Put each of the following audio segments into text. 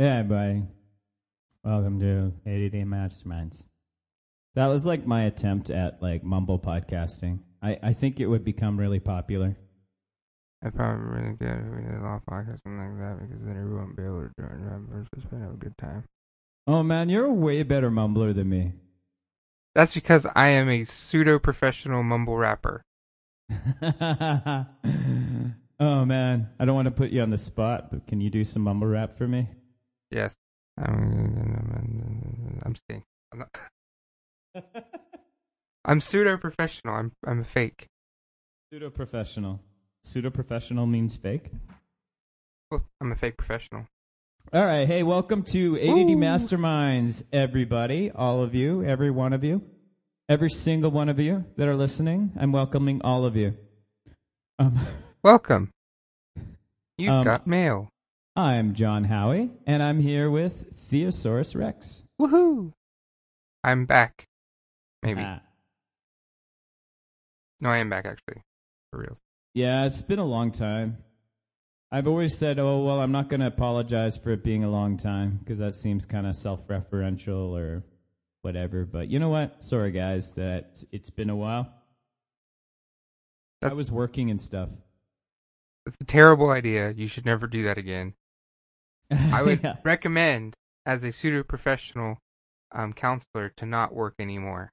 Yeah, everybody. Welcome to 80 Day Masterminds. That was like my attempt at like mumble podcasting. I think it would become really popular. I'd probably really good if we did a law podcast, something like that, because then everyone would be able to join members. Just have a good time. Oh man, you're a way better mumbler than me. That's because I am a pseudo-professional mumble rapper. Oh man, I don't want to put you on the spot, but can you do some mumble rap for me? Yes. I'm stink. I'm pseudo-professional. I'm a fake. Pseudo-professional. Pseudo-professional means fake? Well, I'm a fake professional. All right. Hey, welcome to ADD Masterminds, everybody. All of you. Every one of you. Every single one of you that are listening. I'm welcoming all of you. Welcome. You've got mail. I'm John Howie, and I'm here with Theosaurus Rex. Woohoo! I'm back. Maybe. No, I am back, actually. For real. Yeah, it's been a long time. I've always said, oh, well, I'm not going to apologize for it being a long time, because that seems kind of self-referential or whatever. But you know what? Sorry, guys, that it's been a while. I was working and stuff. That's a terrible idea. You should never do that again. I would recommend, as a pseudo-professional counselor, to not work anymore.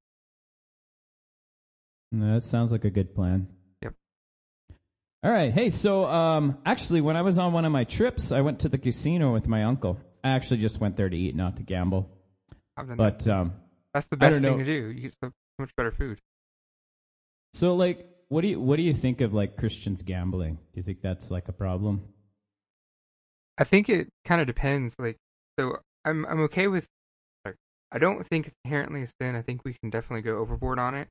No, that sounds like a good plan. Yep. All right. Hey, so actually, when I was on one of my trips, I went to the casino with my uncle. I actually just went there to eat, not to gamble. But that's the best thing to do. You get so much better food. So, like, what do you think of like Christians gambling? Do you think that's like a problem? I think it kind of depends. Like, so I'm okay with. I don't think it's inherently a sin. I think we can definitely go overboard on it.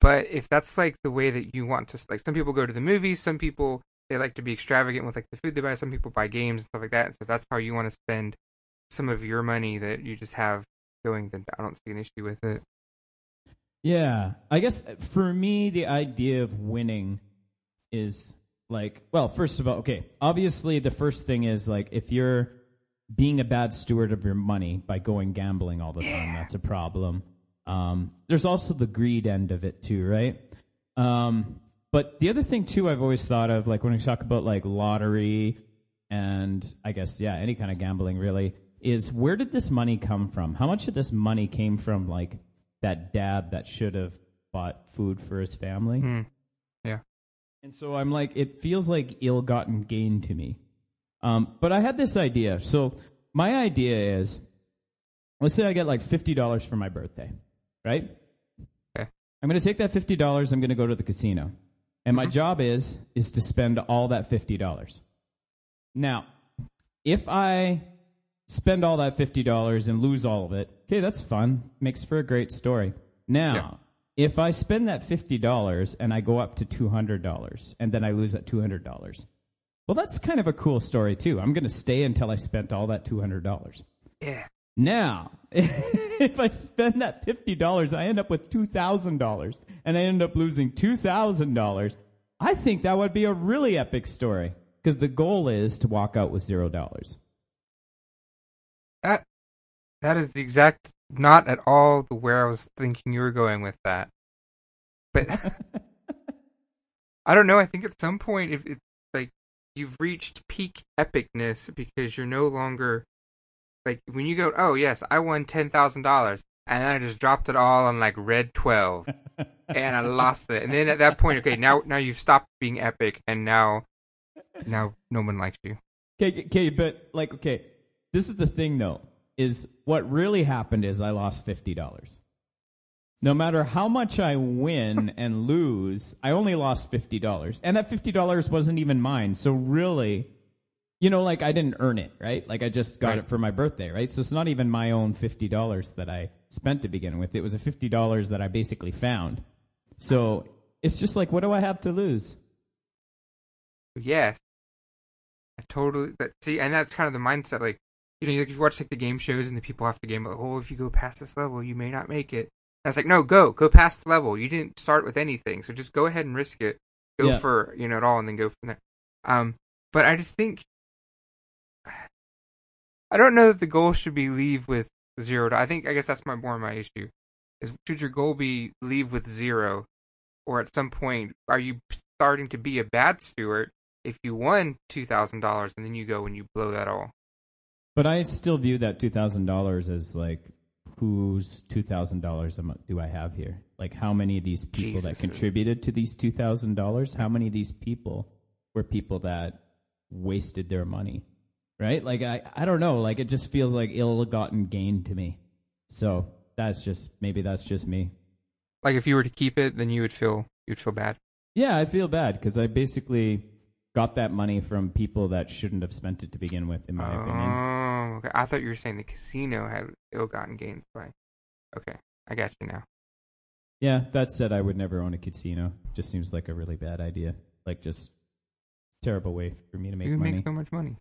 But if that's like the way that you want to, like, some people go to the movies, some people they like to be extravagant with like the food they buy. Some people buy games and stuff like that. And so if that's how you want to spend some of your money that you just have going, then I don't see an issue with it. Yeah, I guess for me, the idea of winning is like, well, first of all, okay, obviously the first thing is like if you're being a bad steward of your money by going gambling all the time, that's a problem. There's also the greed end of it too, right? But the other thing too I've always thought of, like when we talk about like lottery and I guess, yeah, any kind of gambling really, is where did this money come from? How much of this money came from like that dad that should have bought food for his family. Mm. Yeah. And so I'm like, it feels like ill-gotten gain to me. But I had this idea. So my idea is, let's say I get like $50 for my birthday, right? Okay. I'm going to take that $50. I'm going to go to the casino. And my job is to spend all that $50. Now, if I spend all that $50 and lose all of it. Okay, that's fun. Makes for a great story. Now, if I spend that $50 and I go up to $200 and then I lose that $200, well, that's kind of a cool story too. I'm going to stay until I spent all that $200. Yeah. Now, if I spend that $50, I end up with $2,000 and I end up losing $2,000. I think that would be a really epic story because the goal is to walk out with $0. That is the exact, not at all the where I was thinking you were going with that. But I don't know. I think at some point, if it's like you've reached peak epicness because you're no longer like when you go, oh yes, I won $10,000, and then I just dropped it all on like red 12, and I lost it. And then at that point, okay, now you've stopped being epic, and now no one likes you. Okay, but like okay. This is the thing, though, is what really happened is I lost $50. No matter how much I win and lose, I only lost $50. And that $50 wasn't even mine. So really, you know, like I didn't earn it, right? Like I just got it for my birthday, right? So it's not even my own $50 that I spent to begin with. It was a $50 that I basically found. So it's just like, what do I have to lose? Yes. I totally, see, and that's kind of the mindset, like, you know, you watch like the game shows and the people have to game like, oh, if you go past this level, you may not make it. And it's like, no, go past the level. You didn't start with anything, so just go ahead and risk it. Go for you know it all, and then go from there. But I just think I don't know that the goal should be leave with zero. I guess that's more my issue. Is should your goal be leave with zero, or at some point are you starting to be a bad steward if you won $2,000 and then you go and you blow that all? But I still view that $2,000 as like, whose $2,000 a month do I have here? Like, how many of these people that contributed to these $2,000? How many of these people were people that wasted their money? Right? Like, I don't know. Like, it just feels like ill-gotten gain to me. So maybe that's just me. Like, if you were to keep it, then you'd feel bad. Yeah, I feel bad because I basically got that money from people that shouldn't have spent it to begin with, in my opinion. Oh, okay. I thought you were saying the casino had ill-gotten gains by. Okay, I got you now. Yeah, that said, I would never own a casino. Just seems like a really bad idea. Like, just terrible way for me to make money. You make so much money.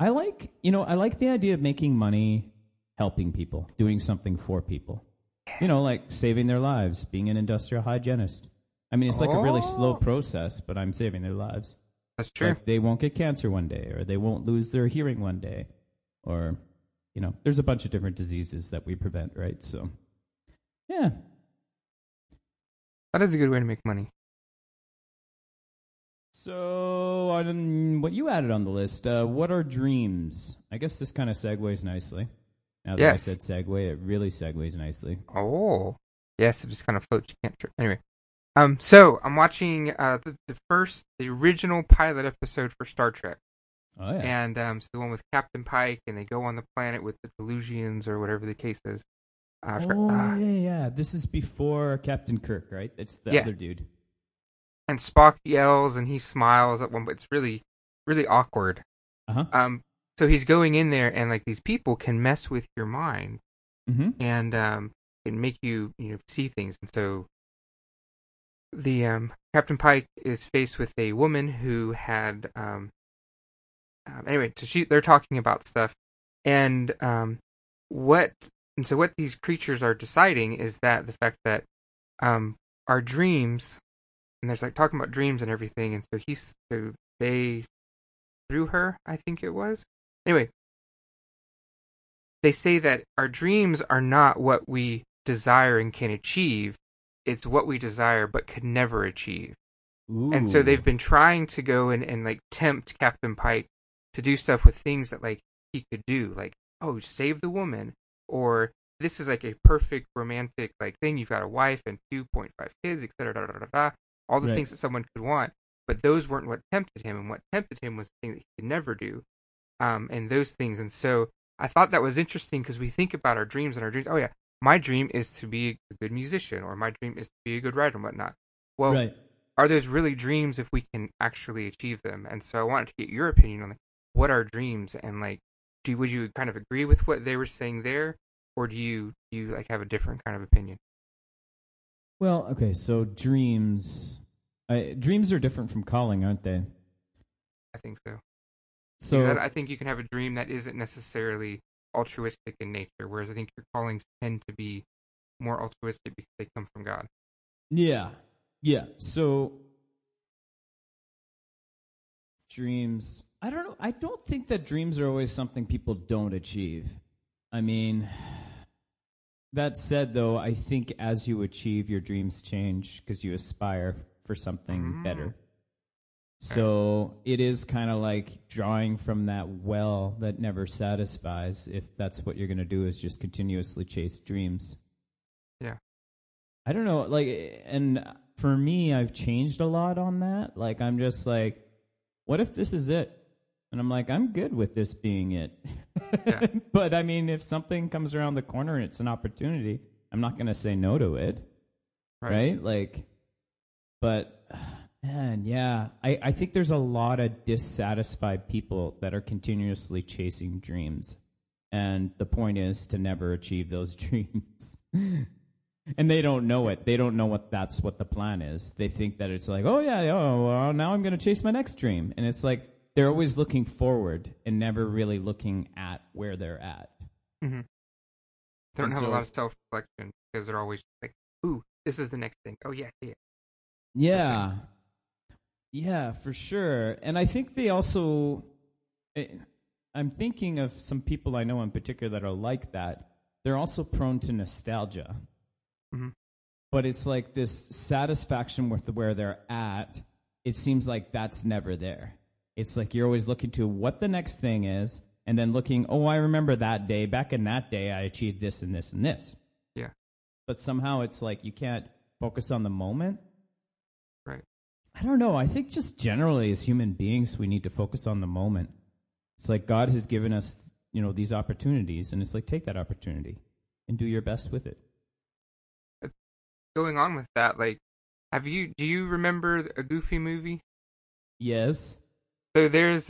I like the idea of making money helping people, doing something for people. You know, like saving their lives, being an industrial hygienist. I mean, it's like a really slow process, but I'm saving their lives. That's true. Like they won't get cancer one day, or they won't lose their hearing one day, or, you know, there's a bunch of different diseases that we prevent, right? So, yeah. That is a good way to make money. So, on what you added on the list, what are dreams? I guess this kind of segues nicely. Now that I said segue, it really segues nicely. Oh, yes, it just kind of floats. You can't trip. Anyway, so I'm watching the original pilot episode for Star Trek. Oh, yeah. And so the one with Captain Pike, and they go on the planet with the Delusians or whatever the case is. Yeah. This is before Captain Kirk, right? It's the other dude. And Spock yells, and he smiles at one, but it's really, really awkward. Uh-huh. So he's going in there, and like these people can mess with your mind, mm-hmm. and can make you see things. And so the Captain Pike is faced with a woman who had anyway. So they're talking about stuff, and what these creatures are deciding is that the fact that our dreams. And there's like talking about dreams and everything, and so they through her, I think it was. Anyway, they say that our dreams are not what we desire and can achieve; it's what we desire but could never achieve. Ooh. And so they've been trying to go and like tempt Captain Pike to do stuff with things that like he could do, like save the woman, or this is like a perfect romantic like thing. You've got a wife and 2.5 kids, etc. All the things that someone could want, but those weren't what tempted him, and what tempted him was the thing that he could never do, and those things. And so I thought that was interesting because we think about our dreams and our dreams. Oh yeah, my dream is to be a good musician, or my dream is to be a good writer and whatnot. Well, are those really dreams if we can actually achieve them? And so I wanted to get your opinion on like, what are dreams, and like, would you kind of agree with what they were saying there, or do you like have a different kind of opinion? Well, okay, so dreams are different from calling, aren't they? I think so. So I think you can have a dream that isn't necessarily altruistic in nature, whereas I think your callings tend to be more altruistic because they come from God. Yeah. So dreams, I don't know. I don't think that dreams are always something people don't achieve. I mean, that said, though, I think as you achieve, your dreams change because you aspire for something better. So it is kind of like drawing from that well that never satisfies if that's what you're going to do is just continuously chase dreams. Yeah. I don't know. Like, and for me, I've changed a lot on that. Like, I'm just like, what if this is it? And I'm like, I'm good with this being it. Yeah. But, I mean, if something comes around the corner and it's an opportunity, I'm not going to say no to it, right? Like, but, man, yeah. I think there's a lot of dissatisfied people that are continuously chasing dreams. And the point is to never achieve those dreams. And they don't know it. They don't know that's what the plan is. They think that it's like, well, now I'm going to chase my next dream. And it's like, they're always looking forward and never really looking at where they're at. Mm-hmm. They don't have a lot of self-reflection because they're always like, ooh, this is the next thing. Oh, yeah. Yeah. Okay. Yeah, for sure. And I think they also, I'm thinking of some people I know in particular that are like that. They're also prone to nostalgia. Mm-hmm. But it's like this satisfaction with where they're at. It seems like that's never there. It's like you're always looking to what the next thing is and then looking, oh, I remember that day. Back in that day, I achieved this and this and this. Yeah. But somehow it's like you can't focus on the moment. Right. I don't know. I think just generally as human beings, we need to focus on the moment. It's like God has given us, you know, these opportunities, and it's like take that opportunity and do your best with it. Going on with that, like, do you remember a Goofy movie? Yes. So there's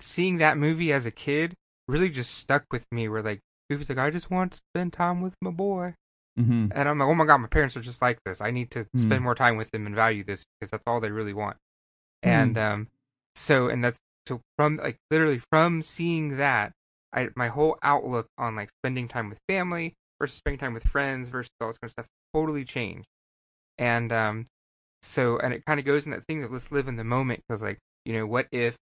seeing that movie as a kid really just stuck with me, where like Goofy's like, I just want to spend time with my boy. Mm-hmm. And I'm like, oh my God, my parents are just like this. I need to spend more time with them and value this because that's all they really want. Mm-hmm. And from seeing that, my whole outlook on like spending time with family versus spending time with friends versus all this kind of stuff totally changed. And so it kind of goes in that thing that let's live in the moment, because like, you know, what if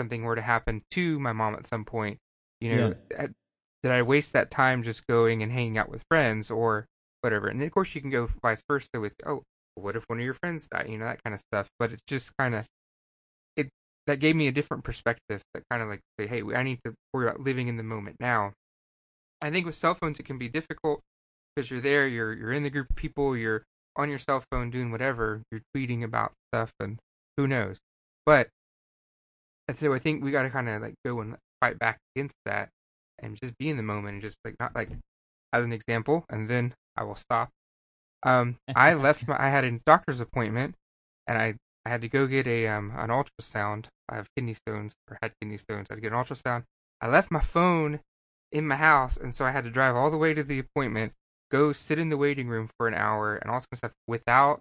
something were to happen to my mom at some point? You know, did I waste that time just going and hanging out with friends or whatever? And then of course you can go vice versa with, oh, what if one of your friends died? You know, that kind of stuff. But it's just kind of that gave me a different perspective that kind of like say, hey, I need to worry about living in the moment now. I think with cell phones it can be difficult because you're there, you're in the group of people, you're on your cell phone doing whatever, you're tweeting about stuff and who knows. But so I think we got to kind of like go and fight back against that and just be in the moment and just like not like as an example, and then I will stop. I had a doctor's appointment and I had to go get an ultrasound. I have kidney stones, or had kidney stones. I had to get an ultrasound. I left my phone in my house, and so I had to drive all the way to the appointment, go sit in the waiting room for an hour, and all kinds of stuff without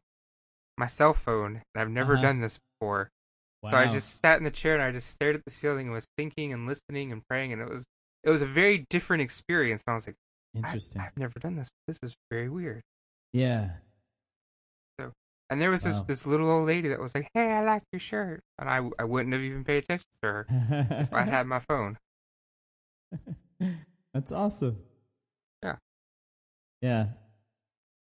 my cell phone. And I've never done this before. Wow. So I just sat in the chair and I just stared at the ceiling and was thinking and listening and praying, and it was a very different experience. And I was like, interesting. I've never done this. This is very weird. Yeah. And there was this little old lady that was like, hey, I like your shirt. And I wouldn't have even paid attention to her if I had my phone. That's awesome. Yeah. Yeah.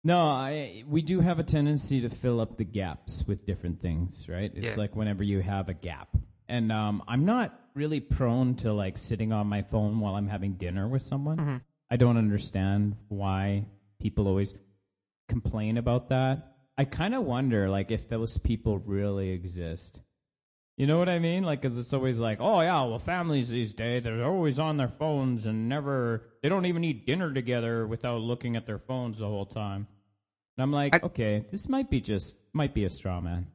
No, we do have a tendency to fill up the gaps with different things, right? It's like whenever you have a gap. And I'm not really prone to like sitting on my phone while I'm having dinner with someone. Mm-hmm. I don't understand why people always complain about that. I kind of wonder, like, if those people really exist. You know what I mean? Like, because it's always like, oh, yeah, well, families these days, they're always on their phones and they don't even eat dinner together without looking at their phones the whole time. And I'm like, okay, this might be a straw man.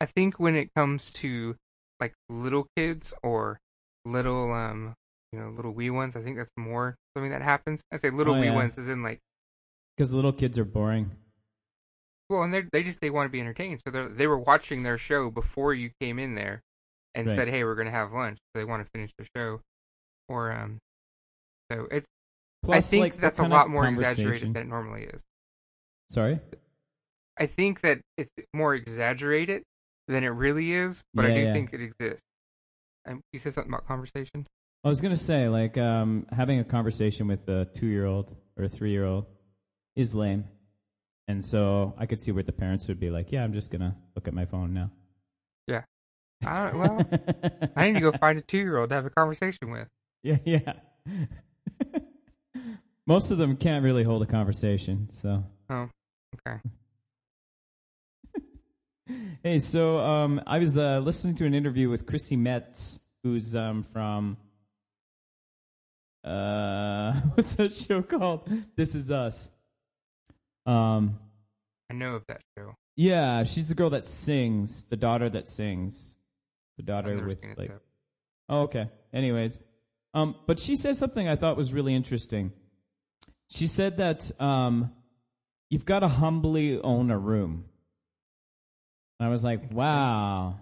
I think when it comes to, like, little kids or little, little wee ones, I think that's more something that happens. I say little wee ones as in, like... Because little kids are boring. Well, and they want to be entertained, so they were watching their show before you came in there, and said, "Hey, we're going to have lunch." So they want to finish the show, or so it's. Plus, I think like, that's a lot more exaggerated than it normally is. Sorry, I think that it's more exaggerated than it really is, but I do think it exists. You said something about conversation. I was going to say, like, having a conversation with a 2-year-old or a 3-year-old is lame. And so I could see where the parents would be like, yeah, I'm just going to look at my phone now. Yeah. I need to go find a 2-year-old to have a conversation with. Yeah. Most of them can't really hold a conversation, so. Oh, okay. Hey, so I was listening to an interview with Chrissy Metz, who's from, what's that show called? This Is Us. I know of that show. Yeah, she's the girl that sings, the daughter that sings. The daughter with like oh, okay. Anyways. But she said something I thought was really interesting. She said that you've got to humbly own a room. And I was like, wow.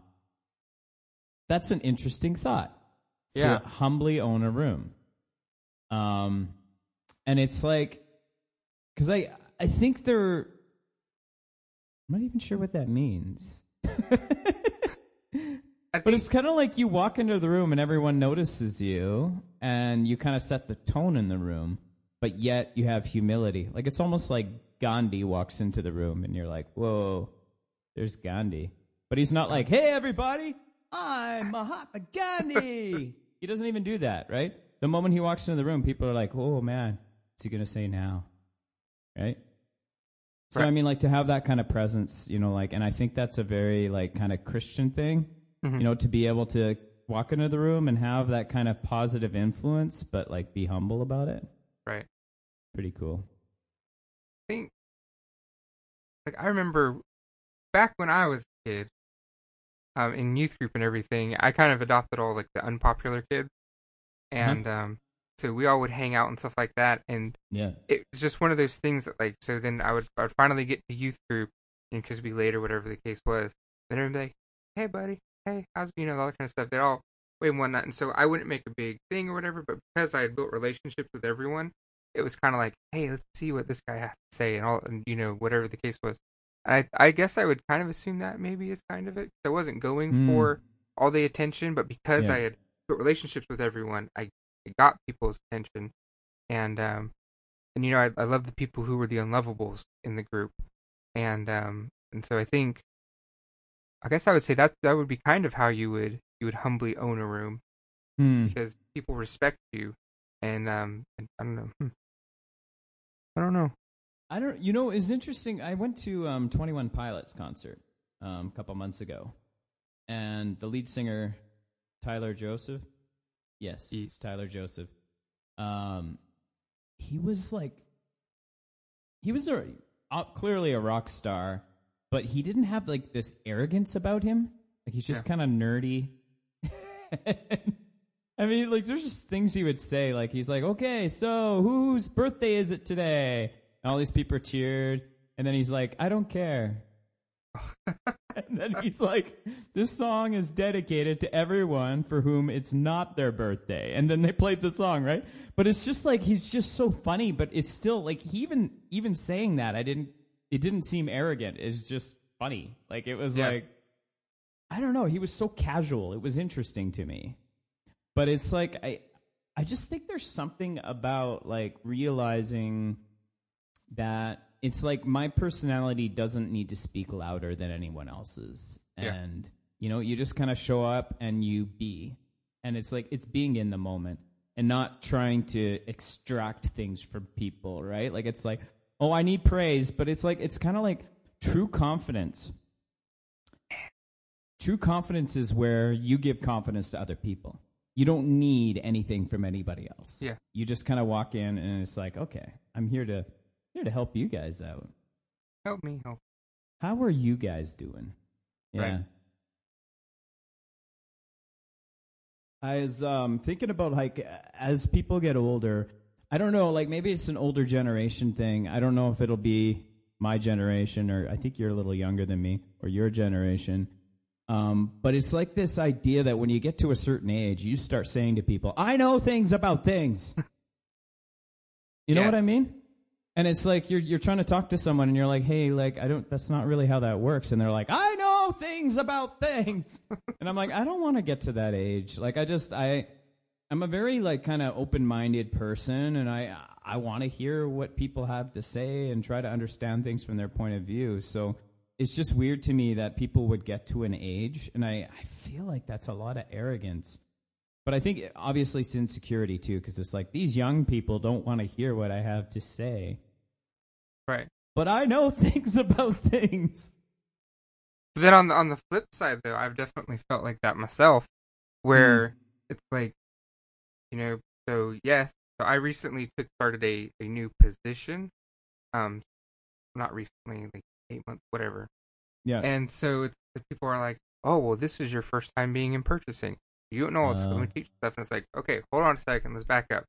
That's an interesting thought. Yeah. To humbly own a room. And it's like because I think they're... I'm not even sure what that means. But it's kind of like you walk into the room and everyone notices you, and you kind of set the tone in the room, but yet you have humility. Like, it's almost like Gandhi walks into the room, and you're like, whoa, there's Gandhi. But he's not like, hey, everybody, I'm Mahatma Gandhi. He doesn't even do that, right? The moment he walks into the room, people are like, oh, man, what's he going to say now, right? So, I mean, like, to have that kind of presence, you know, like, and I think that's a very, like, kind of Christian thing, you know, to be able to walk into the room and have that kind of positive influence, but, like, be humble about it. Right. Pretty cool. I think, like, I remember back when I was a kid, in youth group and everything, I kind of adopted all, like, the unpopular kids. And, so we all would hang out and stuff like that, and it was just one of those things that, like, so then I would finally get to youth group, and because we later, whatever the case was, then everybody like, hey buddy, hey, how's, you know, all that kind of stuff. They're all way and whatnot, and so I wouldn't make a big thing or whatever, but because I had built relationships with everyone, it was kind of like, hey, let's see what this guy has to say, and all, and, you know, whatever the case was. And I guess I would kind of assume that maybe is kind of it. I wasn't going for all the attention, but because I had built relationships with everyone, I got people's attention, and you know, I love the people who were the unlovables in the group, and so I think, I guess I would say that would be kind of how you would humbly own a room, because people respect you, and I don't know. You know, it's interesting. I went to 21 Pilots concert a couple months ago, and the lead singer, Tyler Joseph. Yes, it's Tyler Joseph. He was clearly a rock star, but he didn't have, like, this arrogance about him. Like, he's just kind of nerdy. I mean, like, there's just things he would say. Like, he's like, okay, so whose birthday is it today? And all these people cheered. And then he's like, I don't care. And then he's like, this song is dedicated to everyone for whom it's not their birthday. And then they played the song, right? But it's just like, he's just so funny, but it's still like, he even saying that, it didn't seem arrogant. It's just funny. Like, it was like, I don't know. He was so casual. It was interesting to me, but it's like, I just think there's something about, like, realizing that it's like my personality doesn't need to speak louder than anyone else's. And, you know, you just kind of show up and you be. And it's like, it's being in the moment and not trying to extract things from people, right? Like, it's like, oh, I need praise. But it's like, it's kind of like true confidence. True confidence is where you give confidence to other people. You don't need anything from anybody else. Yeah. You just kind of walk in and it's like, okay, I'm here to help you guys out. Help me help. How are you guys doing? Yeah. Right. I was thinking about, like, as people get older, I don't know, like, maybe it's an older generation thing. I don't know if it'll be my generation, or I think you're a little younger than me, or your generation. But it's like this idea that when you get to a certain age, you start saying to people, I know things about things. You know what I mean? And it's like you're trying to talk to someone and you're like, hey, like, that's not really how that works. And they're like, I know things about things. And I'm like, I don't want to get to that age. Like, I'm a very, like, kind of open-minded person, and I want to hear what people have to say and try to understand things from their point of view. So it's just weird to me that people would get to an age, and I feel like that's a lot of arrogance. But I think obviously it's insecurity too, because it's like these young people don't want to hear what I have to say. Right. But I know things about things. But then on the flip side, though, I've definitely felt like that myself, where it's like, you know, so yes, so I recently started a new position. Not recently, like 8 months, whatever. Yeah. And so people are like, oh, well, this is your first time being in purchasing. You don't know all this stuff. I'm going to teach stuff. And it's like, okay, hold on a second. Let's back up.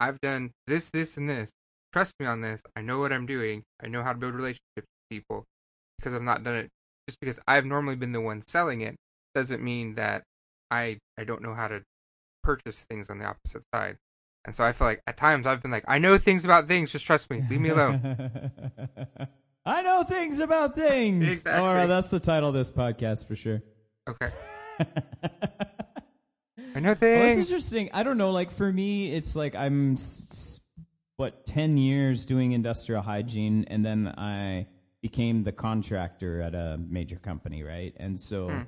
I've done this, this, and this. Trust me on this. I know what I'm doing. I know how to build relationships with people, because I've not done it. Just because I've normally been the one selling it doesn't mean that I don't know how to purchase things on the opposite side. And so I feel like at times I've been like, I know things about things. Just trust me. Leave me alone. I know things about things. Exactly. Or that's the title of this podcast for sure. Okay. I know things. Well, that's interesting. I don't know. Like, for me, it's like I'm, 10 years doing industrial hygiene, and then I became the contractor at a major company, right? And so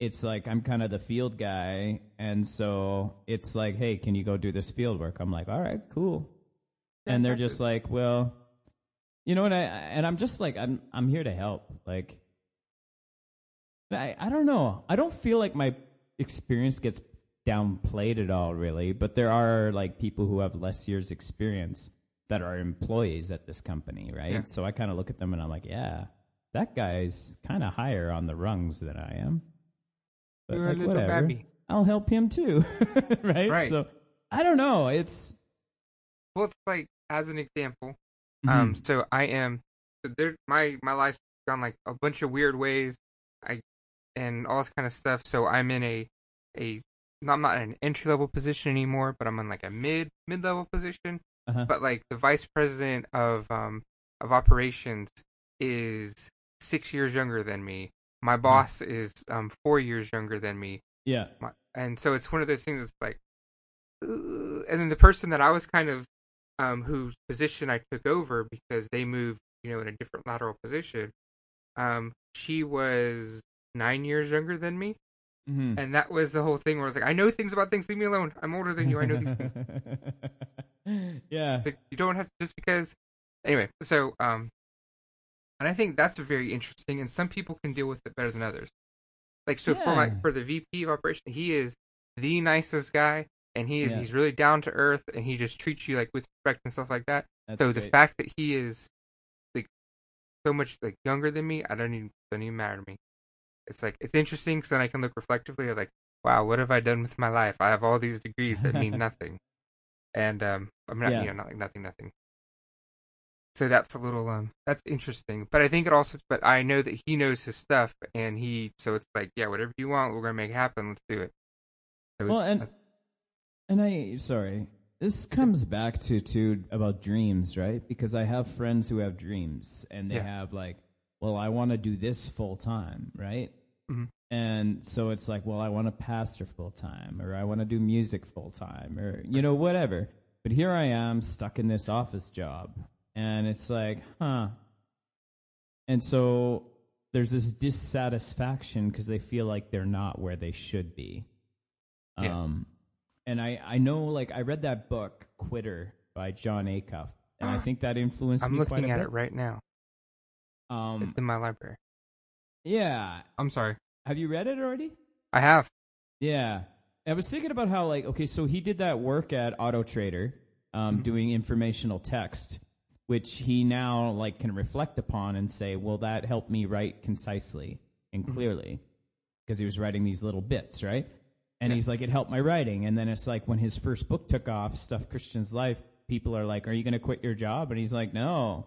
it's like I'm kind of the field guy, and so it's like, hey, can you go do this field work? I'm like, all right, cool. Yeah, and they're just like, well, you know what? I'm just like, I'm here to help. Like, I don't know. I don't feel like my experience gets downplayed at all, really, but there are like people who have less years experience that are employees at this company, right? Yeah. So I kind of look at them and I'm like, yeah, that guy's kind of higher on the rungs than I am. But you're like, a little whatever, baby. I'll help him too, right? Right? So I don't know. It's well, it's like as an example. Mm-hmm. So I am. So there, my life's gone like a bunch of weird ways. And all this kind of stuff. So I'm in a I'm not in an entry-level position anymore, but I'm in like a mid-level position. Uh-huh. But like the vice president of operations is 6 years younger than me. My boss is 4 years younger than me. Yeah. And so it's one of those things that's like, ugh. And then the person that I was kind of, whose position I took over because they moved, you know, in a different lateral position, she was 9 years younger than me. Mm-hmm. And that was the whole thing where I was like, I know things about things, leave me alone. I'm older than you. I know these things. Yeah. Like, you don't have to just because. Anyway, so, and I think that's very interesting, and some people can deal with it better than others. Like, so for the VP of operations, he is the nicest guy, and he's really down to earth, and he just treats you like with respect and stuff like that. That's so great. The fact that he is like so much like younger than me, doesn't even matter to me. It's like, it's interesting because then I can look reflectively at like, wow, what have I done with my life? I have all these degrees that mean nothing. And I'm not, you know, not like nothing. So that's a little, that's interesting. But I think it also, but I know that he knows his stuff and so it's like, yeah, whatever you want, we're going to make happen. Let's do it. So well, this comes back to too about dreams, right? Because I have friends who have dreams and they have like, well, I want to do this full time, right? Mm-hmm. And so it's like, well, I want to pastor full time, or I want to do music full time, or, you know, whatever. But here I am stuck in this office job. And it's like, huh. And so there's this dissatisfaction because they feel like they're not where they should be. Yeah. And I know, like, I read that book, Quitter, by John Acuff. And I think that influenced me quite a bit. I'm looking at it right now. It's in my library. Yeah. I'm sorry. Have you read it already? I have. Yeah. I was thinking about how, like, okay, so he did that work at Autotrader, doing informational text, which he now, like, can reflect upon and say, well, that helped me write concisely and clearly, because he was writing these little bits, right? And he's like, it helped my writing. And then it's like when his first book took off, Stuff Christian's Life, people are like, are you going to quit your job? And he's like, no.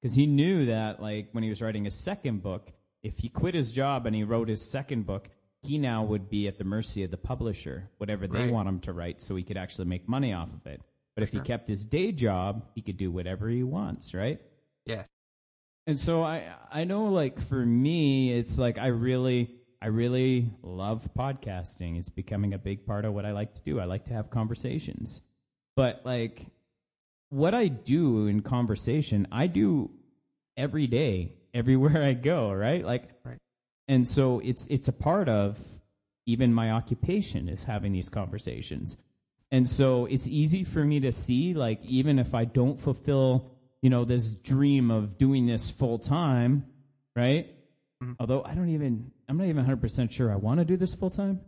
Because he knew that, like, when he was writing his second book, if he quit his job and he wrote his second book, he now would be at the mercy of the publisher, whatever they want him to write, so he could actually make money off of it. But if he kept his day job, he could do whatever he wants, right? Yeah. And so I know, like, for me, it's like I really love podcasting. It's becoming a big part of what I like to do. I like to have conversations. But, like, what I do in conversation, I do every day, everywhere I go, right? Like, and so it's a part of even my occupation is having these conversations. And so it's easy for me to see, like, even if I don't fulfill, you know, this dream of doing this full time, right? Mm-hmm. Although I'm not even 100% sure I want to do this full time.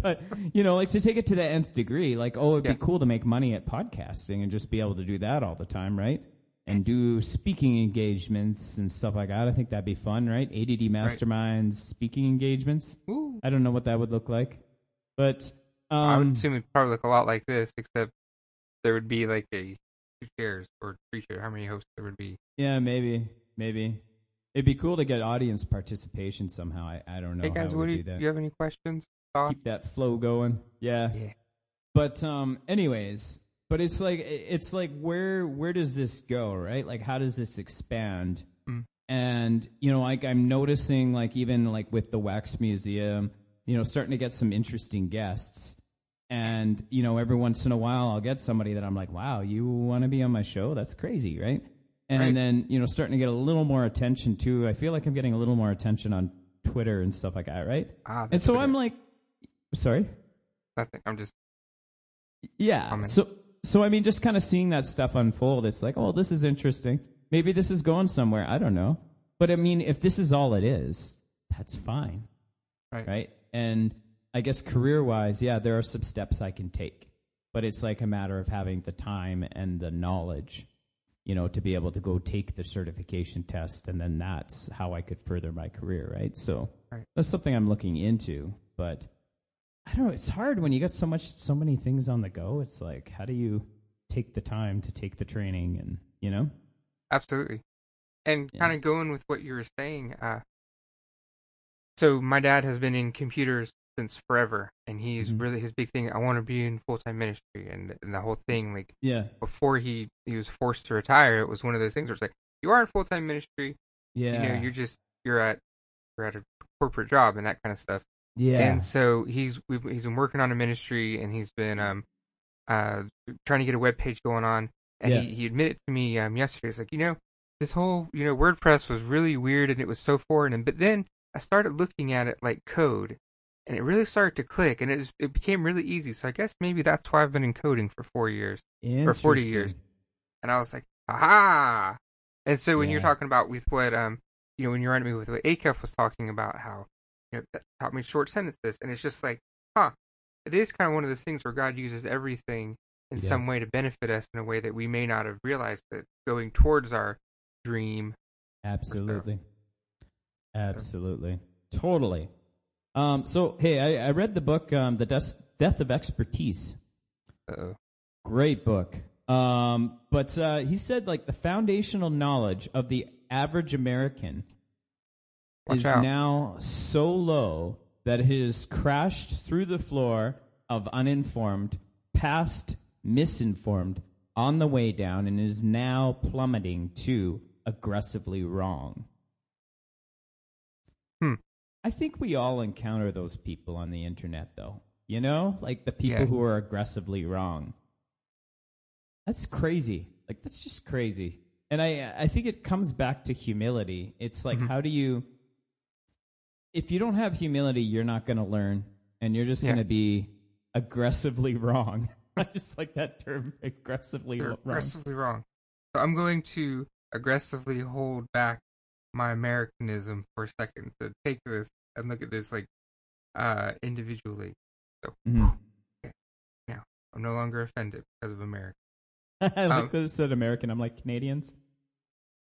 But, you know, like, to take it to the nth degree, like, oh, it'd be cool to make money at podcasting and just be able to do that all the time, right? And do speaking engagements and stuff like that. I think that'd be fun, right? ADD Masterminds, speaking engagements. Ooh. I don't know what that would look like. But I would assume it'd probably look a lot like this, except there would be like a 2 chairs or 3 chairs, how many hosts there would be. Yeah, maybe. It'd be cool to get audience participation somehow. I don't know. Hey guys, do you have any questions? Keep that flow going. Yeah. But anyways, it's like where does this go, right? Like, how does this expand? Mm. And, you know, like, I'm noticing, like, even like with the Wax Museum, you know, starting to get some interesting guests. And, you know, every once in a while I'll get somebody that I'm like, wow, you want to be on my show? That's crazy, right? And right. then, you know, starting to get a little more attention too. I feel like I'm getting a little more attention on Twitter and stuff like that, right? And so Twitter. I'm like, sorry? Nothing. I'm just... Yeah. Commenting. So I mean, just kind of seeing that stuff unfold, it's like, oh, this is interesting. Maybe this is going somewhere. I don't know. But I mean, if this is all it is, that's fine. Right? And I guess career-wise, yeah, there are some steps I can take. But it's like a matter of having the time and the knowledge, you know, to be able to go take the certification test. And then that's how I could further my career, right? So that's something I'm looking into. But I don't know. It's hard when you got so many things on the go. It's like, how do you take the time to take the training and, you know? Absolutely. And kind of going with what you were saying, so my dad has been in computers since forever, and he's really, his big thing, I want to be in full-time ministry, and the whole thing, like, before he was forced to retire, it was one of those things where it's like, you are in full-time ministry, you know, you're at a corporate job and that kind of stuff. Yeah. And so he's been working on a ministry, and he's been trying to get a web page going on. And he admitted to me yesterday, it's like, you know, this whole, you know, WordPress was really weird, and it was so foreign. But then I started looking at it like code, and it really started to click, and it became really easy. So I guess maybe that's why I've been in coding for 4 years or 40 years. And I was like, aha! And so when you're talking about with what, you know, when you're running me with what Acuff was talking about, how, you know, that taught me short sentences, and it's just like, huh, it is kind of one of those things where God uses everything in some way to benefit us in a way that we may not have realized that going towards our dream. Absolutely. So, hey, I read the book, The Death of Expertise. Uh-oh. Great book. But he said, like, the foundational knowledge of the average American now so low that it has crashed through the floor of uninformed, past misinformed on the way down, and is now plummeting to aggressively wrong. I think we all encounter those people on the internet, though. You know, like the people who are aggressively wrong. That's crazy. Like, that's just crazy. And I think it comes back to humility. It's like, how do you... If you don't have humility, you're not going to learn, and you're just going to be aggressively wrong. I just like that term, aggressively wrong. So I'm going to aggressively hold back my Americanism for a second to take this and look at this like individually. So now I'm no longer offended because of America. I like those said American. I'm like Canadians.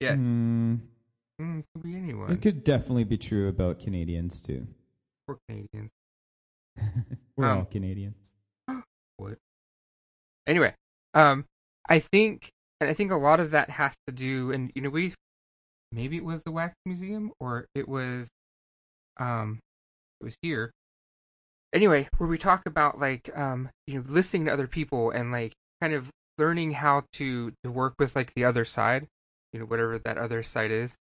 Yes. It could be anyone. It could definitely be true about Canadians too. We're Canadians. We're all Canadians. What? Anyway, I think a lot of that has to do, and you know, maybe it was the Wax Museum, or it was here. Anyway, where we talk about like you know, listening to other people and like kind of learning how to work with like the other side, you know, whatever that other side is.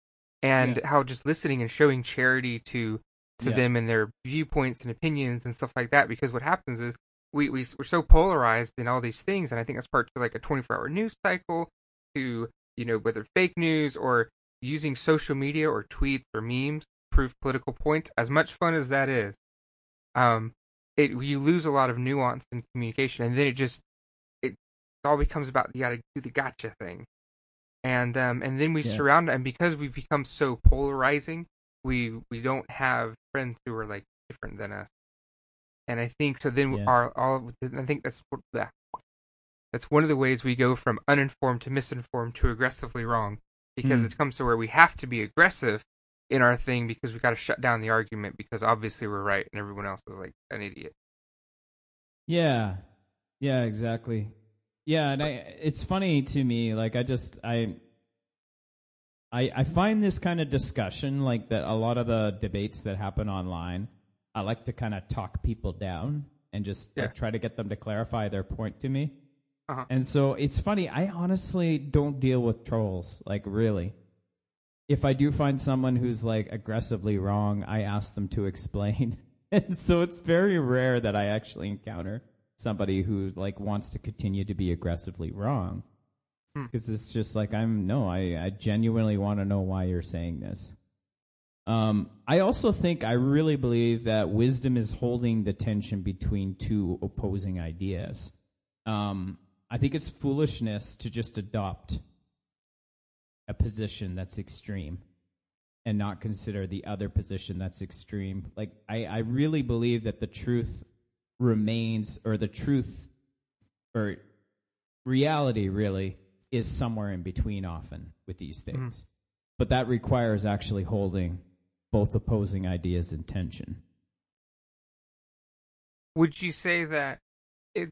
And how just listening and showing charity to them and their viewpoints and opinions and stuff like that. Because what happens is we're so polarized in all these things. And I think that's part to like a 24-hour news cycle to, you know, whether fake news or using social media or tweets or memes to prove political points. As much fun as that is, you lose a lot of nuance in communication. And then it all becomes about you got to do the gotcha thing. And then we surround, and because we've become so polarizing, we don't have friends who are like different than us. And I think so. Then that's one of the ways we go from uninformed to misinformed to aggressively wrong, because it's come to where we have to be aggressive in our thing because we've got to shut down the argument because obviously we're right and everyone else is like an idiot. Yeah. Yeah. Exactly. Yeah, and it's funny to me, like, I find this kind of discussion, like, that a lot of the debates that happen online, I like to kind of talk people down and just like, try to get them to clarify their point to me. Uh-huh. And so it's funny, I honestly don't deal with trolls, like, really. If I do find someone who's, like, aggressively wrong, I ask them to explain And so it's very rare that I actually encounter somebody who like wants to continue to be aggressively wrong. Because it's just like, I genuinely want to know why you're saying this. I also think, I really believe that wisdom is holding the tension between two opposing ideas. I think it's foolishness to just adopt a position that's extreme and not consider the other position that's extreme. Like, I really believe that the truth remains, or the truth, or reality really, is somewhere in between often with these things. Mm. But that requires actually holding both opposing ideas in tension. Would you say that it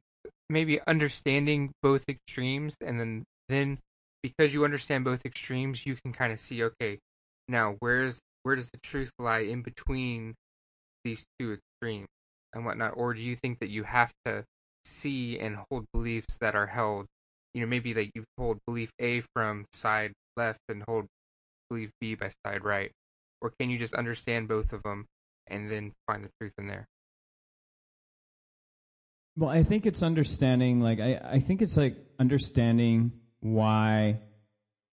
maybe understanding both extremes, and then because you understand both extremes, you can kind of see, okay, now where does the truth lie in between these two extremes and whatnot? Or do you think that you have to see and hold beliefs that are held, you know, maybe that you hold belief A from side left and hold belief B by side right? Or can you just understand both of them and then find the truth in there? Well, I think it's understanding, like, I think it's like understanding why